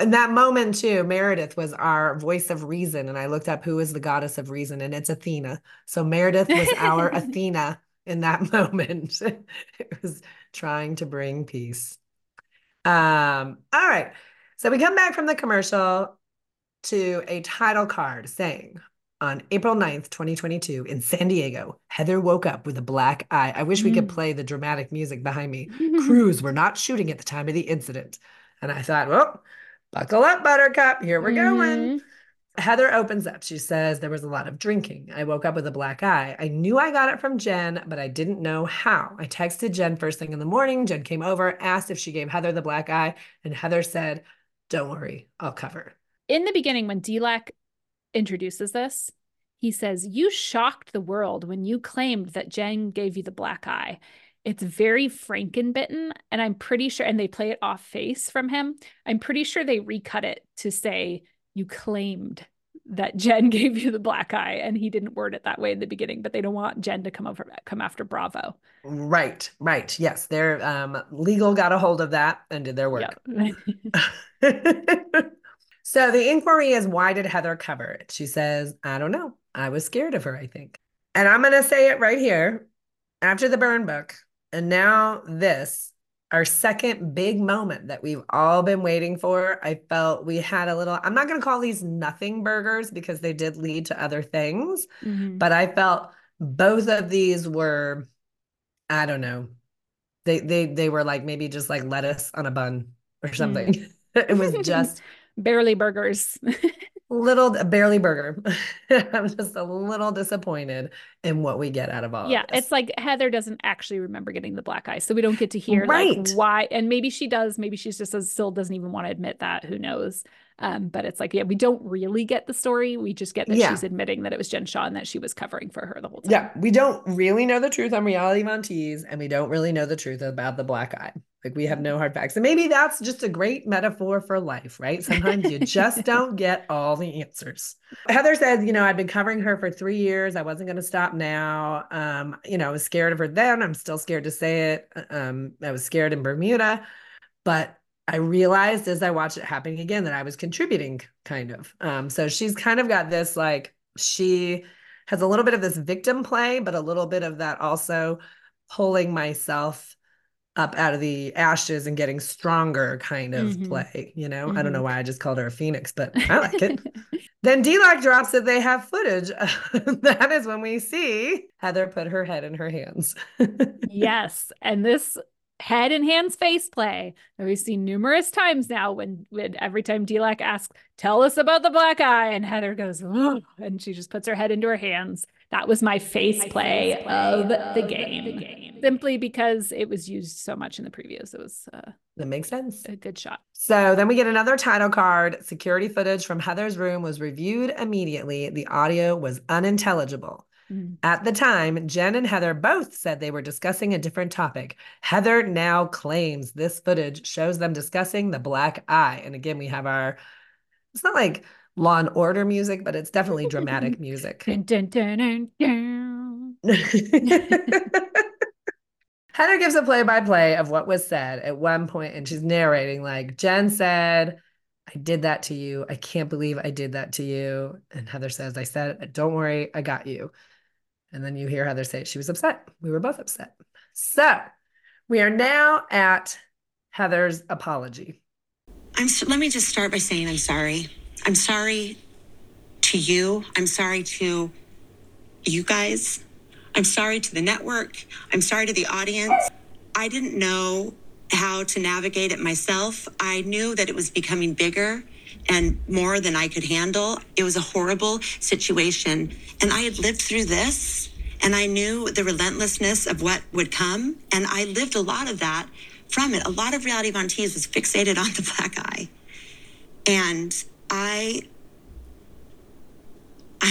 In that moment too, Meredith was our voice of reason. And I looked up who is the goddess of reason, and it's Athena. So Meredith was our Athena in that moment. It was trying to bring peace. All right. So we come back from the commercial to a title card saying, "On April 9th, 2022 in San Diego, Heather woke up with a black eye." I wish we could play the dramatic music behind me. "Crews were not shooting at the time of the incident." And I thought, well, buckle up, buttercup. Here we're going. Heather opens up. She says, "There was a lot of drinking. I woke up with a black eye. I knew I got it from Jen, but I didn't know how. I texted Jen first thing in the morning. Jen came over, asked if she gave Heather the black eye, and Heather said, 'Don't worry, I'll cover.'" In the beginning, when DLAC introduces this, he says, "You shocked the world when you claimed that Jen gave you the black eye." It's very Frankenbitten, and I'm pretty sure, and they play it off face from him. I'm pretty sure they recut it to say, "You claimed that Jen gave you the black eye," and he didn't word it that way in the beginning, but they don't want Jen to come after Bravo. Right. Yes, their legal got a hold of that and did their work. Yep. So the inquiry is, why did Heather cover it? She says, "I don't know. I was scared of her, I think." And I'm going to say it right here. After the burn book, and now this, our second big moment that we've all been waiting for. I felt we had a little, I'm not going to call these nothing burgers because they did lead to other things, but I felt both of these were, I don't know, they were like maybe just like lettuce on a bun or something. It was just barely burgers. Little barely burger. I'm just a little disappointed in what we get out of all of this. It's like Heather doesn't actually remember getting the black eye, so we don't get to hear like why, and maybe she does, maybe she's just still doesn't even want to admit that, who knows, but it's like we don't really get the story, we just get that she's admitting that it was Jen Shah and that she was covering for her the whole time. We don't really know the truth on Reality Von Teese, and we don't really know the truth about the black eye. Like, we have no hard facts. And maybe that's just a great metaphor for life, right? Sometimes you just don't get all the answers. Heather says, "I've been covering her for 3 years. I wasn't going to stop now. I was scared of her then. I'm still scared to say it. I was scared in Bermuda. But I realized as I watched it happening again that I was contributing, kind of." So she's kind of got this, like, she has a little bit of this victim play, but a little bit of that also pulling myself up out of the ashes and getting stronger kind of play, you know? I don't know why I just called her a phoenix, but I like it. Then D-Lock drops that they have footage. That is when we see Heather put her head in her hands. Yes. And this head and hands face play that we see numerous times now when every time D-Lock asks, tell us about the black eye, and Heather goes, oh, and she just puts her head into her hands. That was my face play of the game. Simply because it was used so much in the previews. It was that makes sense. A good shot. So then we get another title card. Security footage from Heather's room was reviewed immediately. The audio was unintelligible. At the time, Jen and Heather both said they were discussing a different topic. Heather now claims this footage shows them discussing the black eye. And again, we have our, it's not like Law and Order music, but it's definitely dramatic music. Dun, dun, dun, dun, dun. Heather gives a play-by-play of what was said at one point, and she's narrating like, Jen said, I did that to you. I can't believe I did that to you. And Heather says, I said, don't worry, I got you. And then you hear Heather say she was upset. We were both upset. So we are now at Heather's apology. Let me just start by saying I'm sorry. I'm sorry to you. I'm sorry to you guys. I'm sorry to the network. I'm sorry to the audience. I didn't know how to navigate it myself. I knew that it was becoming bigger and more than I could handle. It was a horrible situation. And I had lived through this, and I knew the relentlessness of what would come. And I lived a lot of that from it. A lot of Reality Von Teese was fixated on the black eye. And I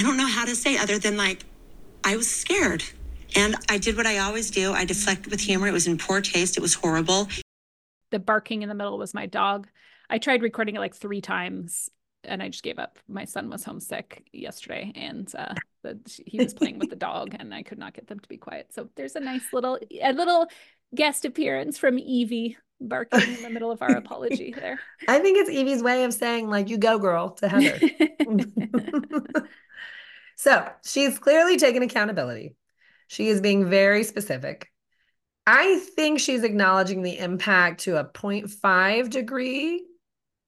don't know how to say other than like, I was scared and I did what I always do. I deflected with humor. It was in poor taste. It was horrible. The barking in the middle was my dog. I tried recording it like 3 times and I just gave up. My son was homesick yesterday and he was playing with the dog and I could not get them to be quiet. So there's a nice little guest appearance from Evie barking in the middle of our apology there. I think it's Evie's way of saying like, you go girl, to Heather. So she's clearly taken accountability. She is being very specific. I think she's acknowledging the impact to a 0.5 degree.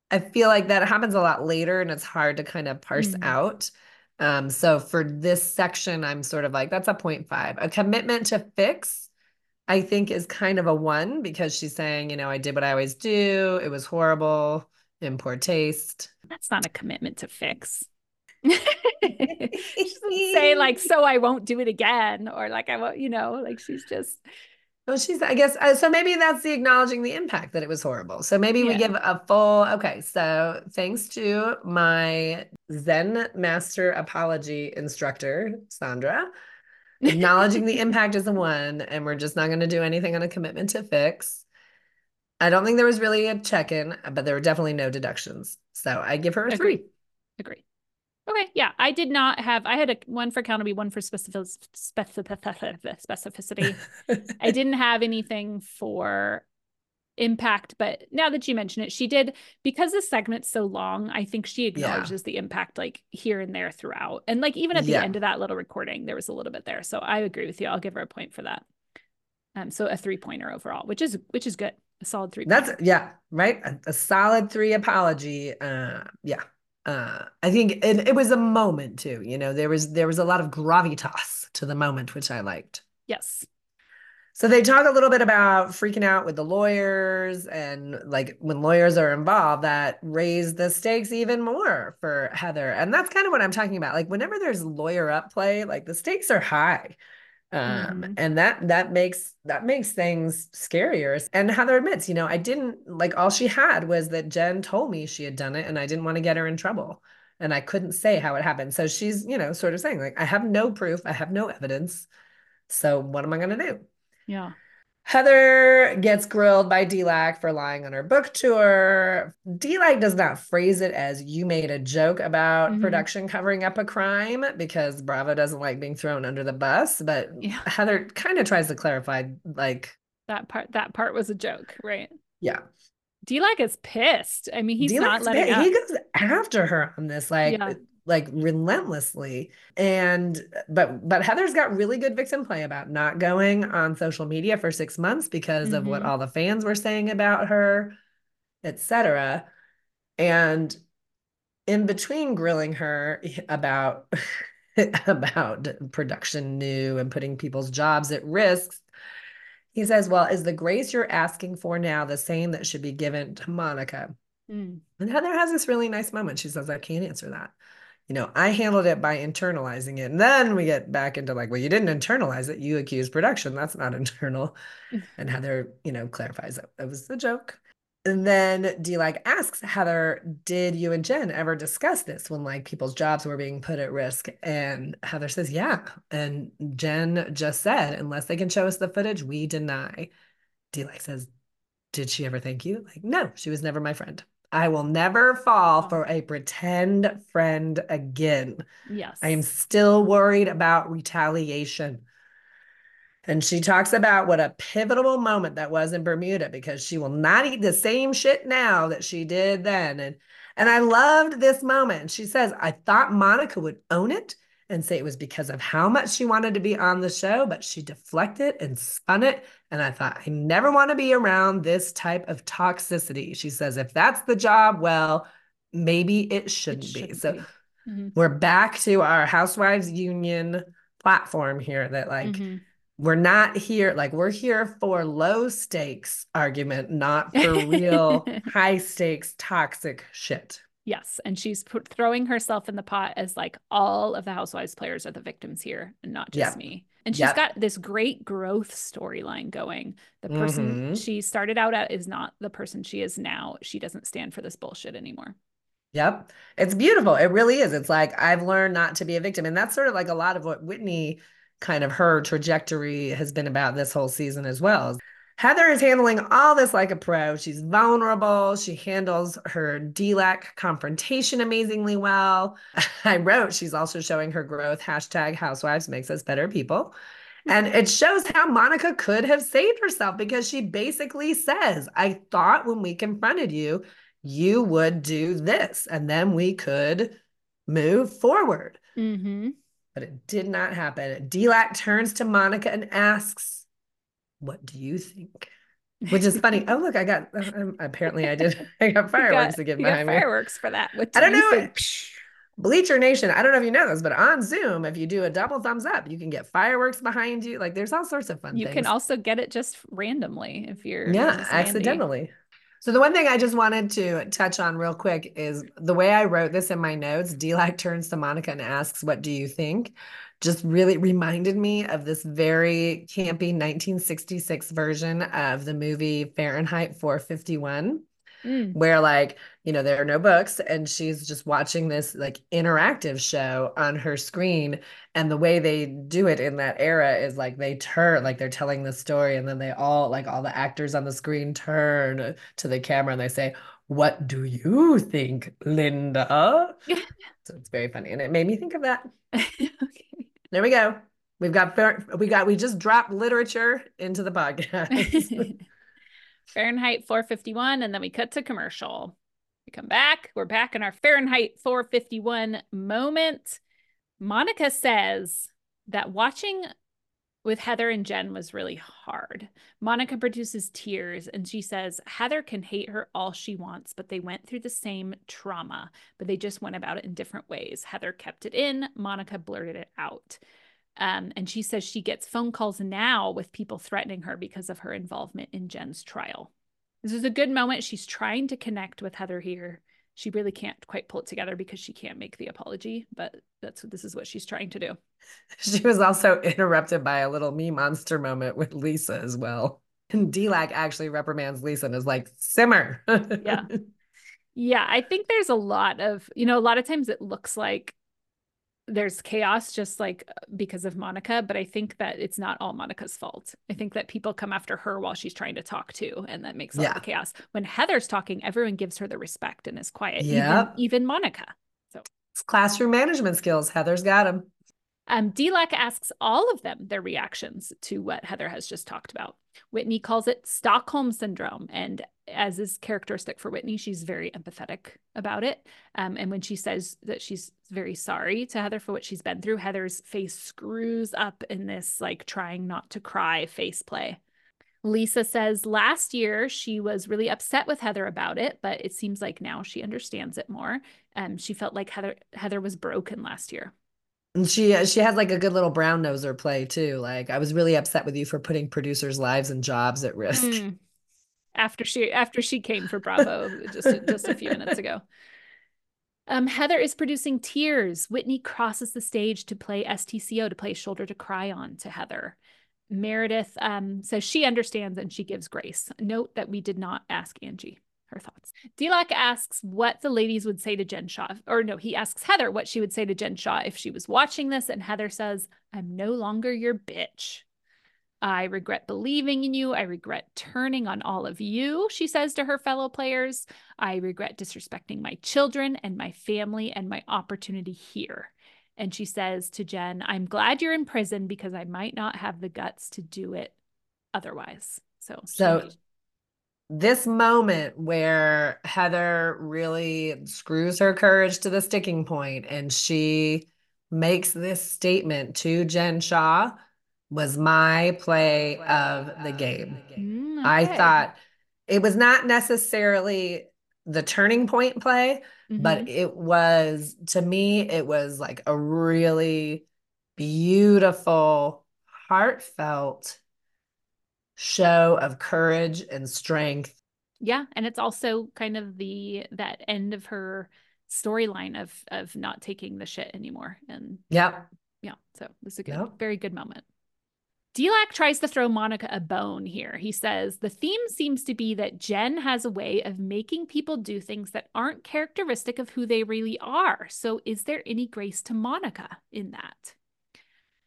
I feel like that happens a lot later and it's hard to kind of parse out. So for this section, I'm sort of like, that's a 0.5. A commitment to fix, I think, is kind of a 1 because she's saying, you know, I did what I always do. It was horrible, in poor taste. That's not a commitment to fix. She doesn't say like, so I won't do it again, or like, I won't, you know, like she's just. Well, she's, I guess, so maybe that's the acknowledging the impact that it was horrible. So maybe we give a full, okay, so thanks to my Zen master apology instructor, Sandra, acknowledging the impact is a 1, and we're just not going to do anything on a commitment to fix. I don't think there was really a check-in, but there were definitely no deductions. So I give her a 3. Agree. Okay. Yeah. I did not have, I had a 1 for accountability, 1 for specificity. I didn't have anything for impact, but now that you mention it, she did, because this segment's so long, I think she acknowledges the impact like here and there throughout. And like, even at the end of that little recording, there was a little bit there. So I agree with you. I'll give her a point for that. So a 3-pointer overall, which is good. A solid 3. That's right. A solid 3 apology. I think it was a moment too, you know, there was a lot of gravitas to the moment, which I liked. Yes. So they talk a little bit about freaking out with the lawyers, and like when lawyers are involved, that raise the stakes even more for Heather. And that's kind of what I'm talking about. Like whenever there's lawyer up play, like the stakes are high. And that makes things scarier. And Heather admits, you know, I didn't, like, all she had was that Jen told me she had done it and I didn't want to get her in trouble and I couldn't say how it happened. So she's, you know, sort of saying like, I have no proof. I have no evidence. So what am I going to do? Yeah. Heather gets grilled by D-Lack for lying on her book tour. D-Lack does not phrase it as you made a joke about production covering up a crime, because Bravo doesn't like being thrown under the bus. But Heather kind of tries to clarify like that part was a joke, right? Yeah. D-Lack is pissed. I mean, he's D-Lack's not letting up. He goes after her on this. Like like relentlessly. And but Heather's got really good victim play about not going on social media for 6 months because of what all the fans were saying about her, etc. And in between grilling her about production new and putting people's jobs at risk, he says, well, is the grace you're asking for now the same that should be given to Monica? Mm. And Heather has this really nice moment. She says, I can't answer that. You know, I handled it by internalizing it. And then we get back into like, well, you didn't internalize it. You accused production. That's not internal. And Heather, you know, clarifies that that was the joke. And then D like asks Heather, did you and Jen ever discuss this when like people's jobs were being put at risk? And Heather says, yeah. And Jen just said, unless they can show us the footage, we deny. D like says, did she ever thank you? Like, no, she was never my friend. I will never fall for a pretend friend again. Yes. I am still worried about retaliation. And she talks about what a pivotal moment that was in Bermuda because she will not eat the same shit now that she did then. And I loved this moment. She says, I thought Monica would own it and say it was because of how much she wanted to be on the show, but she deflected and spun it. And I thought, I never want to be around this type of toxicity. She says, if that's the job, well, maybe it shouldn't be. So we're back to our Housewives Union platform here that like, we're not here, like we're here for low stakes argument, not for real high stakes, toxic shit. Yes. And she's throwing herself in the pot as like all of the Housewives players are the victims here and not just me. And she's got this great growth storyline going. The person she started out at is not the person she is now. She doesn't stand for this bullshit anymore. Yep. It's beautiful. It really is. It's like, I've learned not to be a victim. And that's sort of like a lot of what Whitney kind of her trajectory has been about this whole season as well. Heather is handling all this like a pro. She's vulnerable. She handles her DLAC confrontation amazingly well. I wrote, she's also showing her growth. Hashtag Housewives makes us better people. And it shows how Monica could have saved herself because she basically says, I thought when we confronted you, you would do this and then we could move forward. But it did not happen. DLAC turns to Monica and asks, what do you think? Which is funny. Oh, look, I got, apparently I did. I got fireworks to get behind me. Fireworks for that. I don't know. Bleacher Nation, I don't know if you know this, but on Zoom, if you do a double thumbs up, you can get fireworks behind you. Like there's all sorts of fun things. You can also get it just randomly if you're. Yeah, accidentally. So the one thing I just wanted to touch on real quick is the way I wrote this in my notes, DLAC turns to Monica and asks, what do you think? Just really reminded me of this very campy 1966 version of the movie Fahrenheit 451, where like, you know, there are no books and she's just watching this like interactive show on her screen. And the way they do it in that era is like they turn, like they're telling the story and then they all, like all the actors on the screen turn to the camera and they say, what do you think, Linda? So it's very funny. And it made me think of that. There we go. We just dropped literature into the podcast. Fahrenheit 451. And then we cut to commercial. We come back. We're back in our Fahrenheit 451 moment. Monica says that watching with Heather and Jen was really hard. Monica produces tears and she says, Heather can hate her all she wants, but they went through the same trauma, but they just went about it in different ways. Heather kept it in. Monica blurted it out. And she says she gets phone calls now with people threatening her because of her involvement in Jen's trial. This is a good moment. She's trying to connect with Heather here. She really can't quite pull it together because she can't make the apology, but this is what she's trying to do. She was also interrupted by a little me monster moment with Lisa as well. And DLAC actually reprimands Lisa and is like, simmer. Yeah, I think there's a lot of, you know, a lot of times it looks like there's chaos just like because of Monica, but I think that it's not all Monica's fault. I think that people come after her while she's trying to talk too, and that makes all the chaos. When Heather's talking, everyone gives her the respect and is quiet, even Monica. So it's classroom management skills. Heather's got them. DLAC asks all of them their reactions to what Heather has just talked about. Whitney calls it Stockholm syndrome, and as is characteristic for Whitney, she's very empathetic about it. And when she says that she's very sorry to Heather for what she's been through, Heather's face screws up in this like trying not to cry face play. Lisa says last year she was really upset with Heather about it, but it seems like now she understands it more. She felt like Heather was broken last year. And she had like a good little brown noser play too. Like, I was really upset with you for putting producers' lives and jobs at risk. After she came for Bravo just a few minutes ago. Heather is producing Tears. Whitney crosses the stage to play STCO, to play Shoulder to Cry On to Heather. Meredith says she understands and she gives grace. Note that we did not ask Angie her thoughts. Dilak asks what the ladies would say to Jen Shah, or no, he asks Heather what she would say to Jen Shah if she was watching this, and Heather says, "I'm no longer your bitch. I regret believing in you. I regret turning on all of you," she says to her fellow players. "I regret disrespecting my children and my family and my opportunity here." And she says to Jen, "I'm glad you're in prison because I might not have the guts to do it otherwise." So this moment where Heather really screws her courage to the sticking point and she makes this statement to Jen Shah was my play of the game. Okay. I thought it was not necessarily the turning point play, but it was, to me, it was like a really beautiful, heartfelt show of courage and strength. Yeah. And it's also kind of that end of her storyline of not taking the shit anymore. And yeah. So this is a good, very good moment. Dilak tries to throw Monica a bone here. He says, the theme seems to be that Jen has a way of making people do things that aren't characteristic of who they really are. So is there any grace to Monica in that?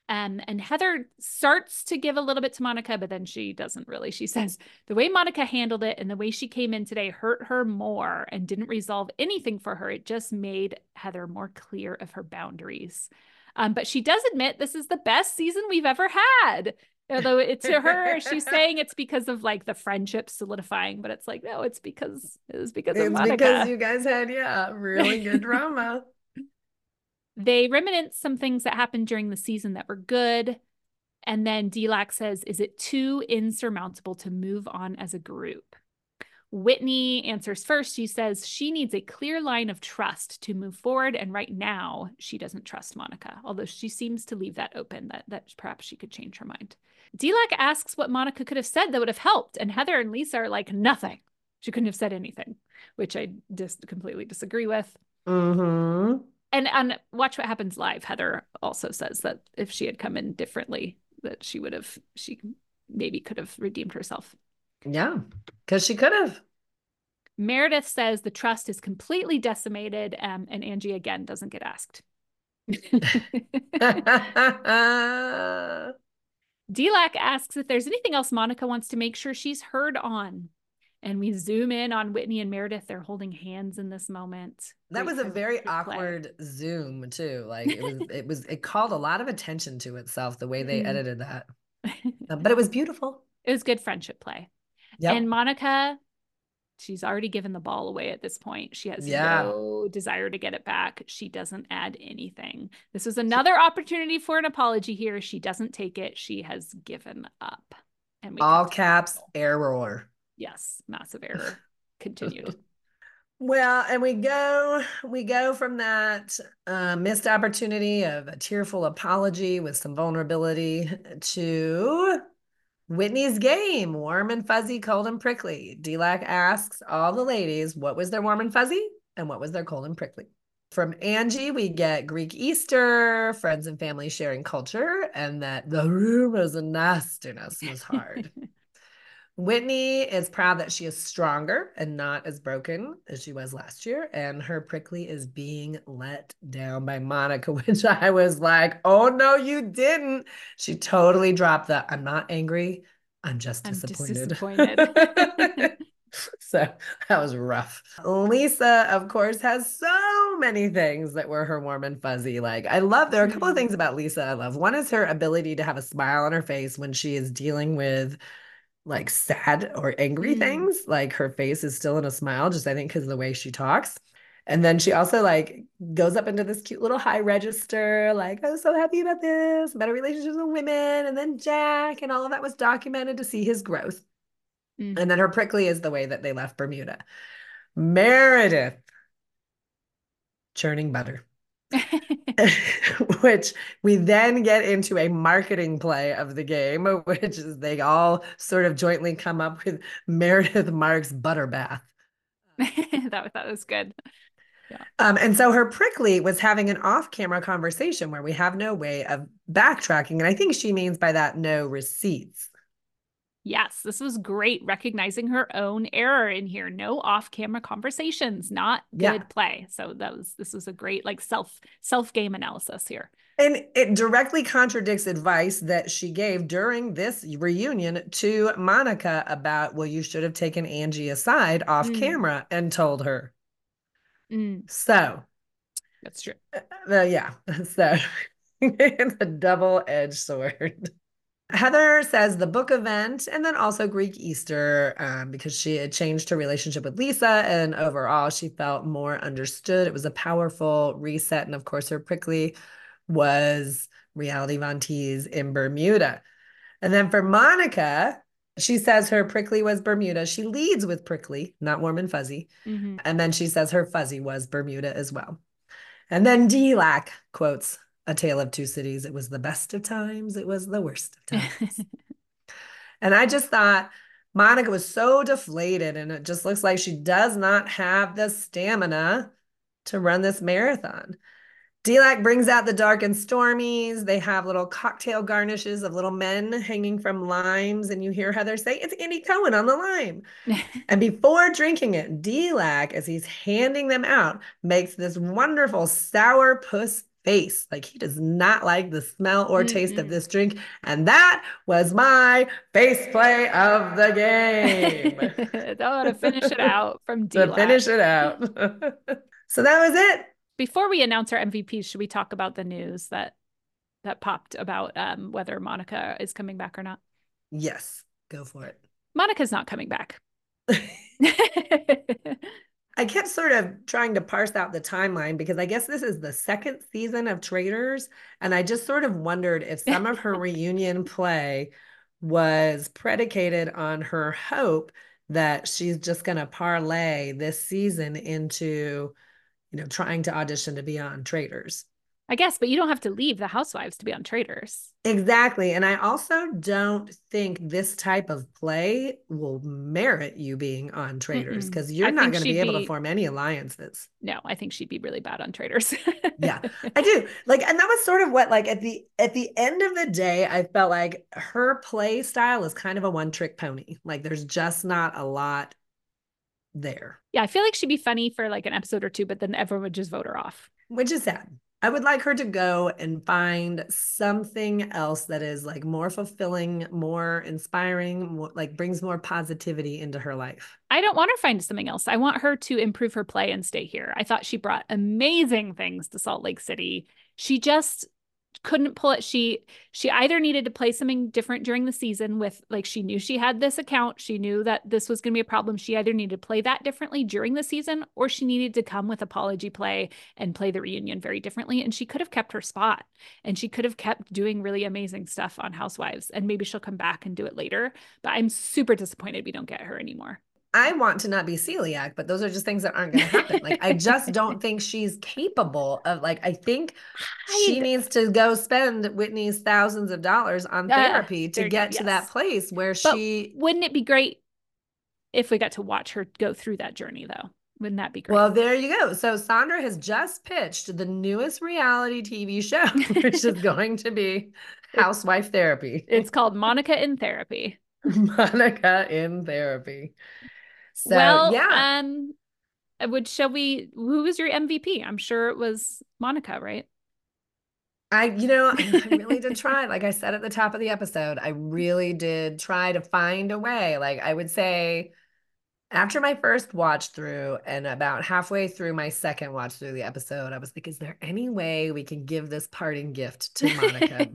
And Heather starts to give a little bit to Monica, but then she doesn't really. She says, the way Monica handled it and the way she came in today hurt her more and didn't resolve anything for her. It just made Heather more clear of her boundaries. But she does admit this is the best season we've ever had. Although to her, she's saying it's because of like the friendship solidifying, but it's like, no, it's because of Monica. It's because you guys had, really good drama. They reminisce some things that happened during the season that were good. And then Dilak says, is it too insurmountable to move on as a group? Whitney answers first. She says she needs a clear line of trust to move forward. And right now, she doesn't trust Monica, although she seems to leave that open, that perhaps she could change her mind. Dilak asks what Monica could have said that would have helped. And Heather and Lisa are like, nothing. She couldn't have said anything, which I just completely disagree with. Mm-hmm. And Watch What Happens Live, Heather also says that if she had come in differently, that she maybe could have redeemed herself. Yeah, because she could have. Meredith says the trust is completely decimated, and Angie, again, doesn't get asked. Dilak asks if there's anything else Monica wants to make sure she's heard on. And we zoom in on Whitney and Meredith. They're holding hands in this moment. That was a very awkward zoom, too. Like, it called a lot of attention to itself, the way they edited that. But it was beautiful. It was good friendship play. Yep. And Monica, she's already given the ball away at this point. She has no desire to get it back. She doesn't add anything. This was another opportunity for an apology here. She doesn't take it. She has given up. And all caps, error. Yes, massive error. Continued. Well, and we go from that missed opportunity of a tearful apology with some vulnerability to Whitney's game, warm and fuzzy, cold and prickly. Dilak asks all the ladies, what was their warm and fuzzy and what was their cold and prickly? From Angie, we get Greek Easter, friends and family sharing culture, and that the rumors and nastiness was hard. Whitney is proud that she is stronger and not as broken as she was last year. And her prickly is being let down by Monica, which I was like, oh, no, you didn't. She totally dropped the, I'm not angry. I'm just disappointed. So that was rough. Lisa, of course, has so many things that were her warm and fuzzy. Like, there are a couple of things about Lisa I love. One is her ability to have a smile on her face when she is dealing with like sad or angry things. Like her face is still in a smile, just I think because of the way she talks. And then she also like goes up into this cute little high register, like, I was so happy about this, about our relationships with women, and then Jack, and all of that was documented to see his growth. And then her prickly is the way that they left Bermuda. Meredith churning butter, which we then get into a marketing play of the game, which is they all sort of jointly come up with Meredith Marks butter bath. That was good. Yeah. And so her prickly was having an off-camera conversation where we have no way of backtracking. And I think she means by that no receipts. Yes, this was great, recognizing her own error in here. No off-camera conversations, not good play. So this was a great like self-game analysis here. And it directly contradicts advice that she gave during this reunion to Monica about, well, you should have taken Angie aside off camera and told her. So. That's true. Yeah, so it's a double-edged sword. Heather says the book event and then also Greek Easter because she had changed her relationship with Lisa and overall she felt more understood. It was a powerful reset. And of course, her prickly was Reality Von Teese in Bermuda. And then for Monica, she says her prickly was Bermuda. She leads with prickly, not warm and fuzzy. And then she says her fuzzy was Bermuda as well. And then D-Lack quotes A Tale of Two Cities. It was the best of times. It was the worst of times. And I just thought Monica was so deflated and it just looks like she does not have the stamina to run this marathon. D-Lack brings out the dark and stormies. They have little cocktail garnishes of little men hanging from limes. And you hear Heather say, it's Andy Cohen on the lime. And before drinking it, D-Lack, as he's handing them out, makes this wonderful sour puss face. Like he does not like the smell or taste of this drink. And that was my face play of the game. Oh, to finish it out from D-Lack. To finish it out. So that was it. Before we announce our MVP, should we talk about the news that popped about whether Monica is coming back or not? Yes, go for it. Monica's not coming back. I kept sort of trying to parse out the timeline because I guess this is the second season of Traitors. And I just sort of wondered if some of her reunion play was predicated on her hope that she's just going to parlay this season into, you know, trying to audition to be on Traitors. I guess, but you don't have to leave the Housewives to be on Traitors. Exactly. And I also don't think this type of play will merit you being on Traitors because you're not going to be able to form any alliances. No, I think she'd be really bad on Traitors. Yeah, I do. Like, and that was sort of what, like at the end of the day, I felt like her play style is kind of a one-trick pony. Like there's just not a lot there. Yeah, I feel like she'd be funny for like an episode or two, but then everyone would just vote her off. Which is sad. I would like her to go and find something else that is like more fulfilling, more inspiring, more, like brings more positivity into her life. I don't want her to find something else. I want her to improve her play and stay here. I thought she brought amazing things to Salt Lake City. She just couldn't pull it. She either needed to play something different during the season with, like, she knew she had this account. She knew that this was going to be a problem. She either needed to play that differently during the season, or she needed to come with apology play and play the reunion very differently. And she could have kept her spot and she could have kept doing really amazing stuff on Housewives, and maybe she'll come back and do it later. But I'm super disappointed we don't get her anymore. I want to not be celiac, but those are just things that aren't going to happen. Like, I just don't think she's capable of, like, I think she needs to go spend Whitney's thousands of dollars on therapy to get to that place where Wouldn't it be great if we got to watch her go through that journey, though? Wouldn't that be great? Well, there you go. So Sandra has just pitched the newest reality TV show, which is going to be Housewife Therapy. It's called Monica in Therapy. Monica in Therapy. So, well, yeah. Who was your MVP? I'm sure it was Monica, right? I really did try. Like I said at the top of the episode, I really did try to find a way. Like, I would say after my first watch through and about halfway through my second watch through the episode, I was like, is there any way we can give this parting gift to Monica?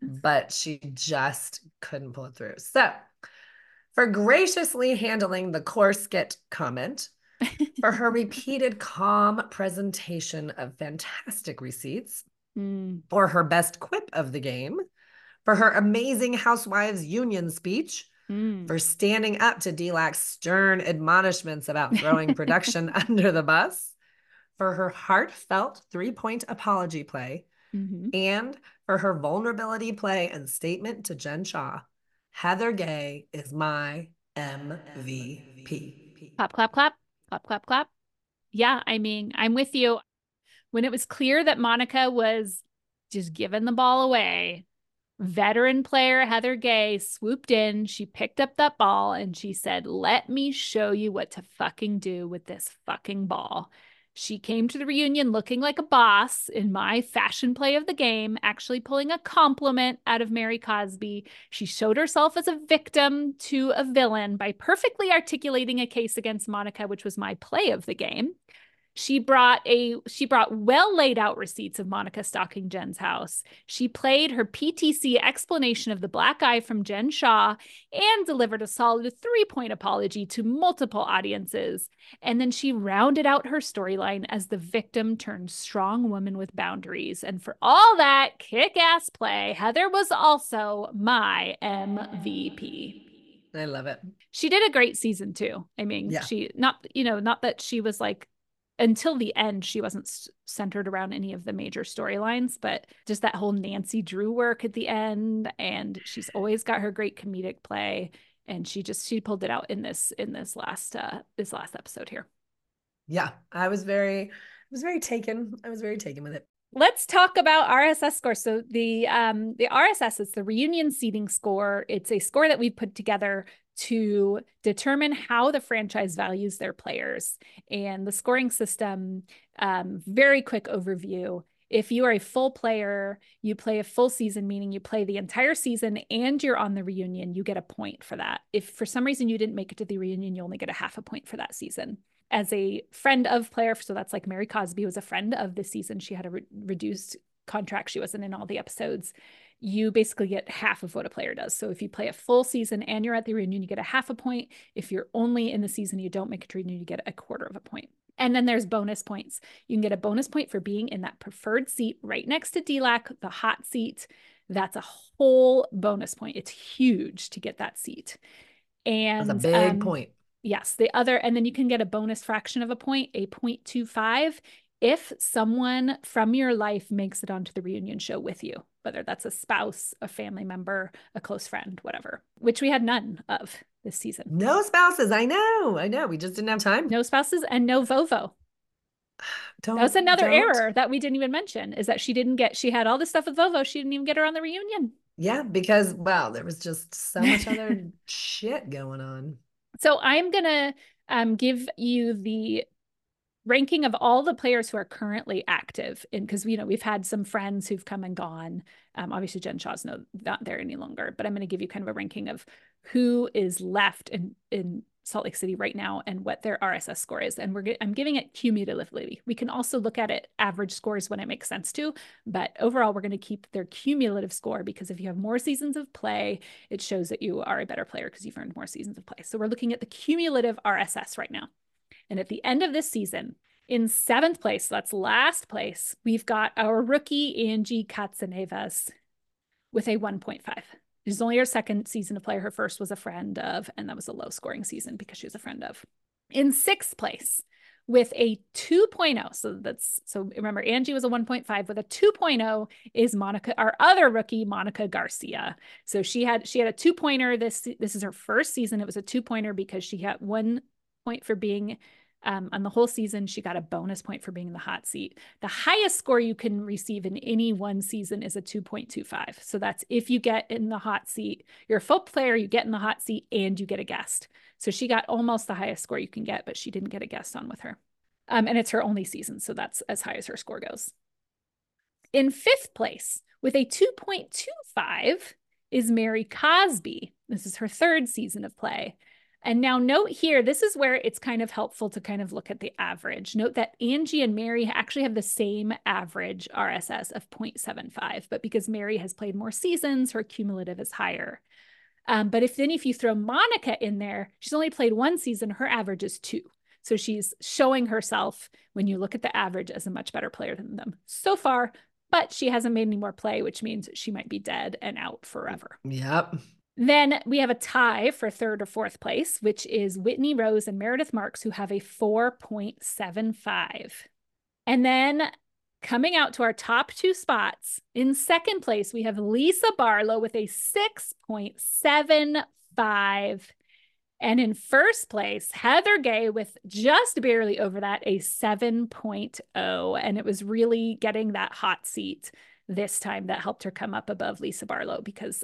But she just couldn't pull it through. So for graciously handling the Corskit comment, for her repeated calm presentation of fantastic receipts, for her best quip of the game, for her amazing Housewives Union speech, for standing up to DLAC's stern admonishments about throwing production under the bus, for her heartfelt three-point apology play, and for her vulnerability play and statement to Jen Shah. Heather Gay is my MVP. Clap, clap, clap. Clap, clap, clap. Yeah, I mean, I'm with you. When it was clear that Monica was just giving the ball away, veteran player Heather Gay swooped in. She picked up that ball and she said, let me show you what to fucking do with this fucking ball. She came to the reunion looking like a boss in my fashion play of the game, actually pulling a compliment out of Mary Cosby. She showed herself as a victim to a villain by perfectly articulating a case against Monica, which was my play of the game. She brought well laid out receipts of Monica stalking Jen's house. She played her PTC explanation of the black eye from Jen Shah and delivered a solid three-point apology to multiple audiences. And then she rounded out her storyline as the victim turned strong woman with boundaries. And for all that kick-ass play, Heather was also my MVP. I love it. She did a great season too. I mean, yeah. Not that she was like, until the end, she wasn't centered around any of the major storylines, but just that whole Nancy Drew work at the end. And she's always got her great comedic play. And she pulled it out in this last episode here. Yeah, I was very taken. I was very taken with it. Let's talk about RSS scores. So the RSS is the reunion seating score. It's a score that we've put together to determine how the franchise values their players and the scoring system. Very quick overview. If you are a full player, you play a full season, meaning you play the entire season and you're on the reunion, you get a point for that. If for some reason you didn't make it to the reunion, you only get a half a point for that season. As a friend of player, so that's like Mary Cosby was a friend of this season. She had a reduced contract. She wasn't in all the episodes. You basically get half of what a player does. So if you play a full season and you're at the reunion, you get a half a point. If you're only in the season, you don't make a reunion, you get a quarter of a point. And then there's bonus points. You can get a bonus point for being in that preferred seat right next to DLAC, the hot seat. That's a whole bonus point. It's huge to get that seat. And that's a big point. Yes, and then you can get a bonus fraction of a point, a 0.25, if someone from your life makes it onto the reunion show with you, whether that's a spouse, a family member, a close friend, whatever, which we had none of this season. No spouses. I know. We just didn't have time. No spouses and no Vovo. That's another error that we didn't even mention, is that she had all this stuff with Vovo. She didn't even get her on the reunion. Yeah, because, wow, there was just so much other shit going on. So I'm going to give you the ranking of all the players who are currently active, because we've had some friends who've come and gone. Obviously, Jen Shah's not there any longer, but I'm going to give you kind of a ranking of who is left in Salt Lake City right now and what their RSS score is. And I'm giving it cumulatively. We can also look at it average scores when it makes sense to, but overall, we're going to keep their cumulative score, because if you have more seasons of play, it shows that you are a better player because you've earned more seasons of play. So we're looking at the cumulative RSS right now. And at the end of this season, in seventh place, so that's last place, we've got our rookie Angie Katsanevas with a 1.5. This is only her second season of play. Her first was a friend of, and that was a low scoring season because she was a friend of. In sixth place with a 2.0. So remember, Angie was a 1.5. With a 2.0 is Monica, our other rookie, Monica Garcia. So she had a 2-pointer. This is her first season. It was a 2-pointer because she had 1 point for being on the whole season. She got a bonus point for being in the hot seat. The highest score you can receive in any one season is a 2.25. So that's if you get in the hot seat, you're a full player, you get in the hot seat, and you get a guest. So she got almost the highest score you can get, but she didn't get a guest on with her. And it's her only season, so that's as high as her score goes. In fifth place, with a 2.25, is Mary Cosby. This is her third season of play. And now note here, this is where it's kind of helpful to kind of look at the average. Note that Angie and Mary actually have the same average RSS of 0.75, but because Mary has played more seasons, her cumulative is higher. But if you throw Monica in there, she's only played one season. Her average is 2. So she's showing herself, when you look at the average, as a much better player than them so far. But she hasn't made any more play, which means she might be dead and out forever. Yep. Then we have a tie for third or fourth place, which is Whitney Rose and Meredith Marks, who have a 4.75. And then coming out to our top 2 spots, in second place, we have Lisa Barlow with a 6.75. And in first place, Heather Gay with just barely over that, a 7.0. And it was really getting that hot seat this time that helped her come up above Lisa Barlow, because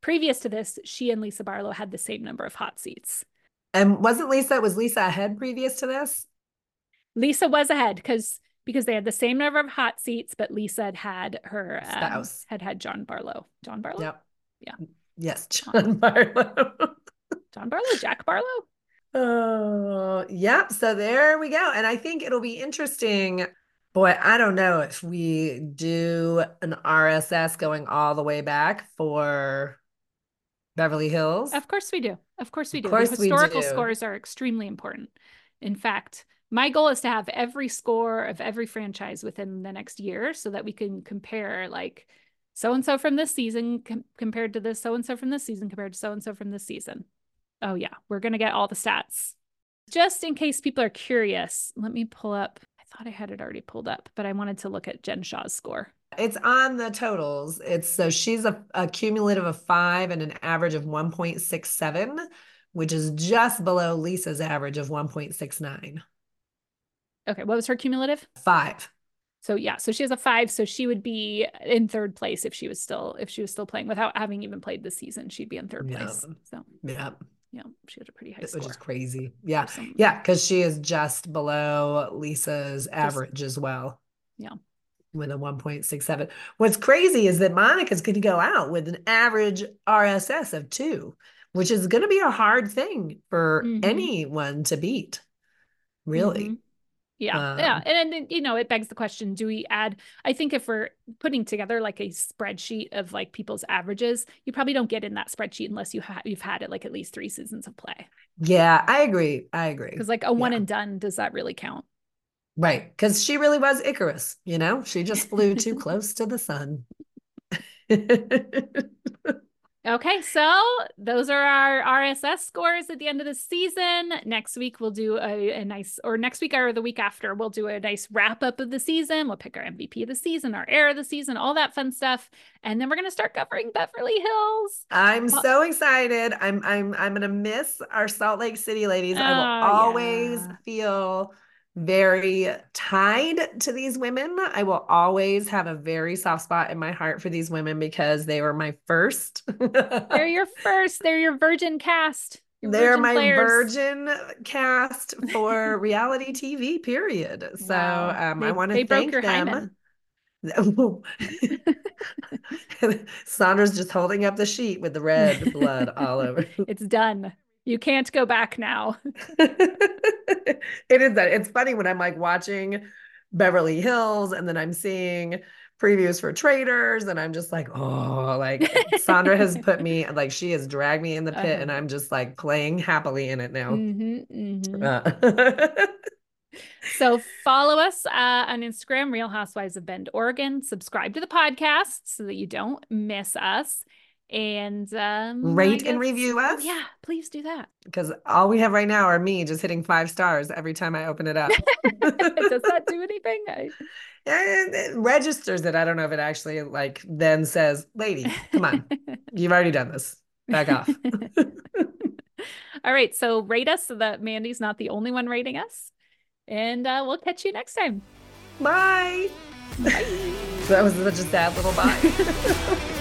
previous to this, she and Lisa Barlow had the same number of hot seats. And was Lisa ahead previous to this? Lisa was ahead because they had the same number of hot seats, but Lisa had her spouse, had John Barlow. John Barlow? Yep. Yeah. Yes, John Barlow. John Barlow, Jack Barlow. Oh, yeah. So there we go. And I think it'll be interesting. Boy, I don't know if we do an RSS going all the way back for Beverly Hills. Of course we do. Of course we do. The historical scores are extremely important. In fact, my goal is to have every score of every franchise within the next year so that we can compare, like, so-and-so from this season compared to this, so-and-so from this season compared to so-and-so from this season. Oh yeah, we're going to get all the stats. Just in case people are curious, let me pull up. I thought I had it already pulled up, but I wanted to look at Jen Shah's score. It's on the totals. So she's a cumulative of 5 and an average of 1.67, which is just below Lisa's average of 1.69. Okay. What was her cumulative? 5. So yeah, so she has a 5. So she would be in third place if she was still playing without having even played this season. She'd be in third place. So yeah. Yeah, she had a pretty high score. Which is crazy. Yeah. Yeah, because she is just below Lisa's average as well. Yeah. With a 1.67. What's crazy is that Monica's going to go out with an average RSS of 2, which is going to be a hard thing for anyone to beat, really. Mm-hmm. Yeah. Yeah. And then, it begs the question, do we add, I think if we're putting together like a spreadsheet of like people's averages, you probably don't get in that spreadsheet unless you've had it like at least 3 seasons of play. Yeah, I agree. Because like a one and done, does that really count? Right. Because she really was Icarus, she just flew too close to the sun. Okay, so those are our RSS scores at the end of the season. Next week, we'll do a nice, or next week or the week after, we'll do a nice wrap up of the season. We'll pick our MVP of the season, our air of the season, all that fun stuff. And then we're going to start covering Beverly Hills. I'm so excited. I'm going to miss our Salt Lake City ladies. I will always feel very tied to these women. I will always have a very soft spot in my heart for these women because they were my first. They're your first. They're your virgin cast. They're my virgin cast for reality TV, period. So I want to thank them. Sandra's just holding up the sheet with the red blood all over. It's done. You can't go back now. It is that. It's funny when I'm like watching Beverly Hills and then I'm seeing previews for Traitors and I'm just like, oh, like Sandra has put me, like she has dragged me in the pit and I'm just like playing happily in it now. So follow us on Instagram, Real Housewives of Bend, Oregon. Subscribe to the podcast so that you don't miss us. And rate and review us. Yeah, please do that. Because all we have right now are me just hitting 5 stars every time I open it up. Does that do anything? It registers it. I don't know if it actually like then says, lady, come on. You've already done this. Back off. All right. So rate us so that Mandy's not the only one rating us. And we'll catch you next time. Bye. Bye. That was such a sad little bye.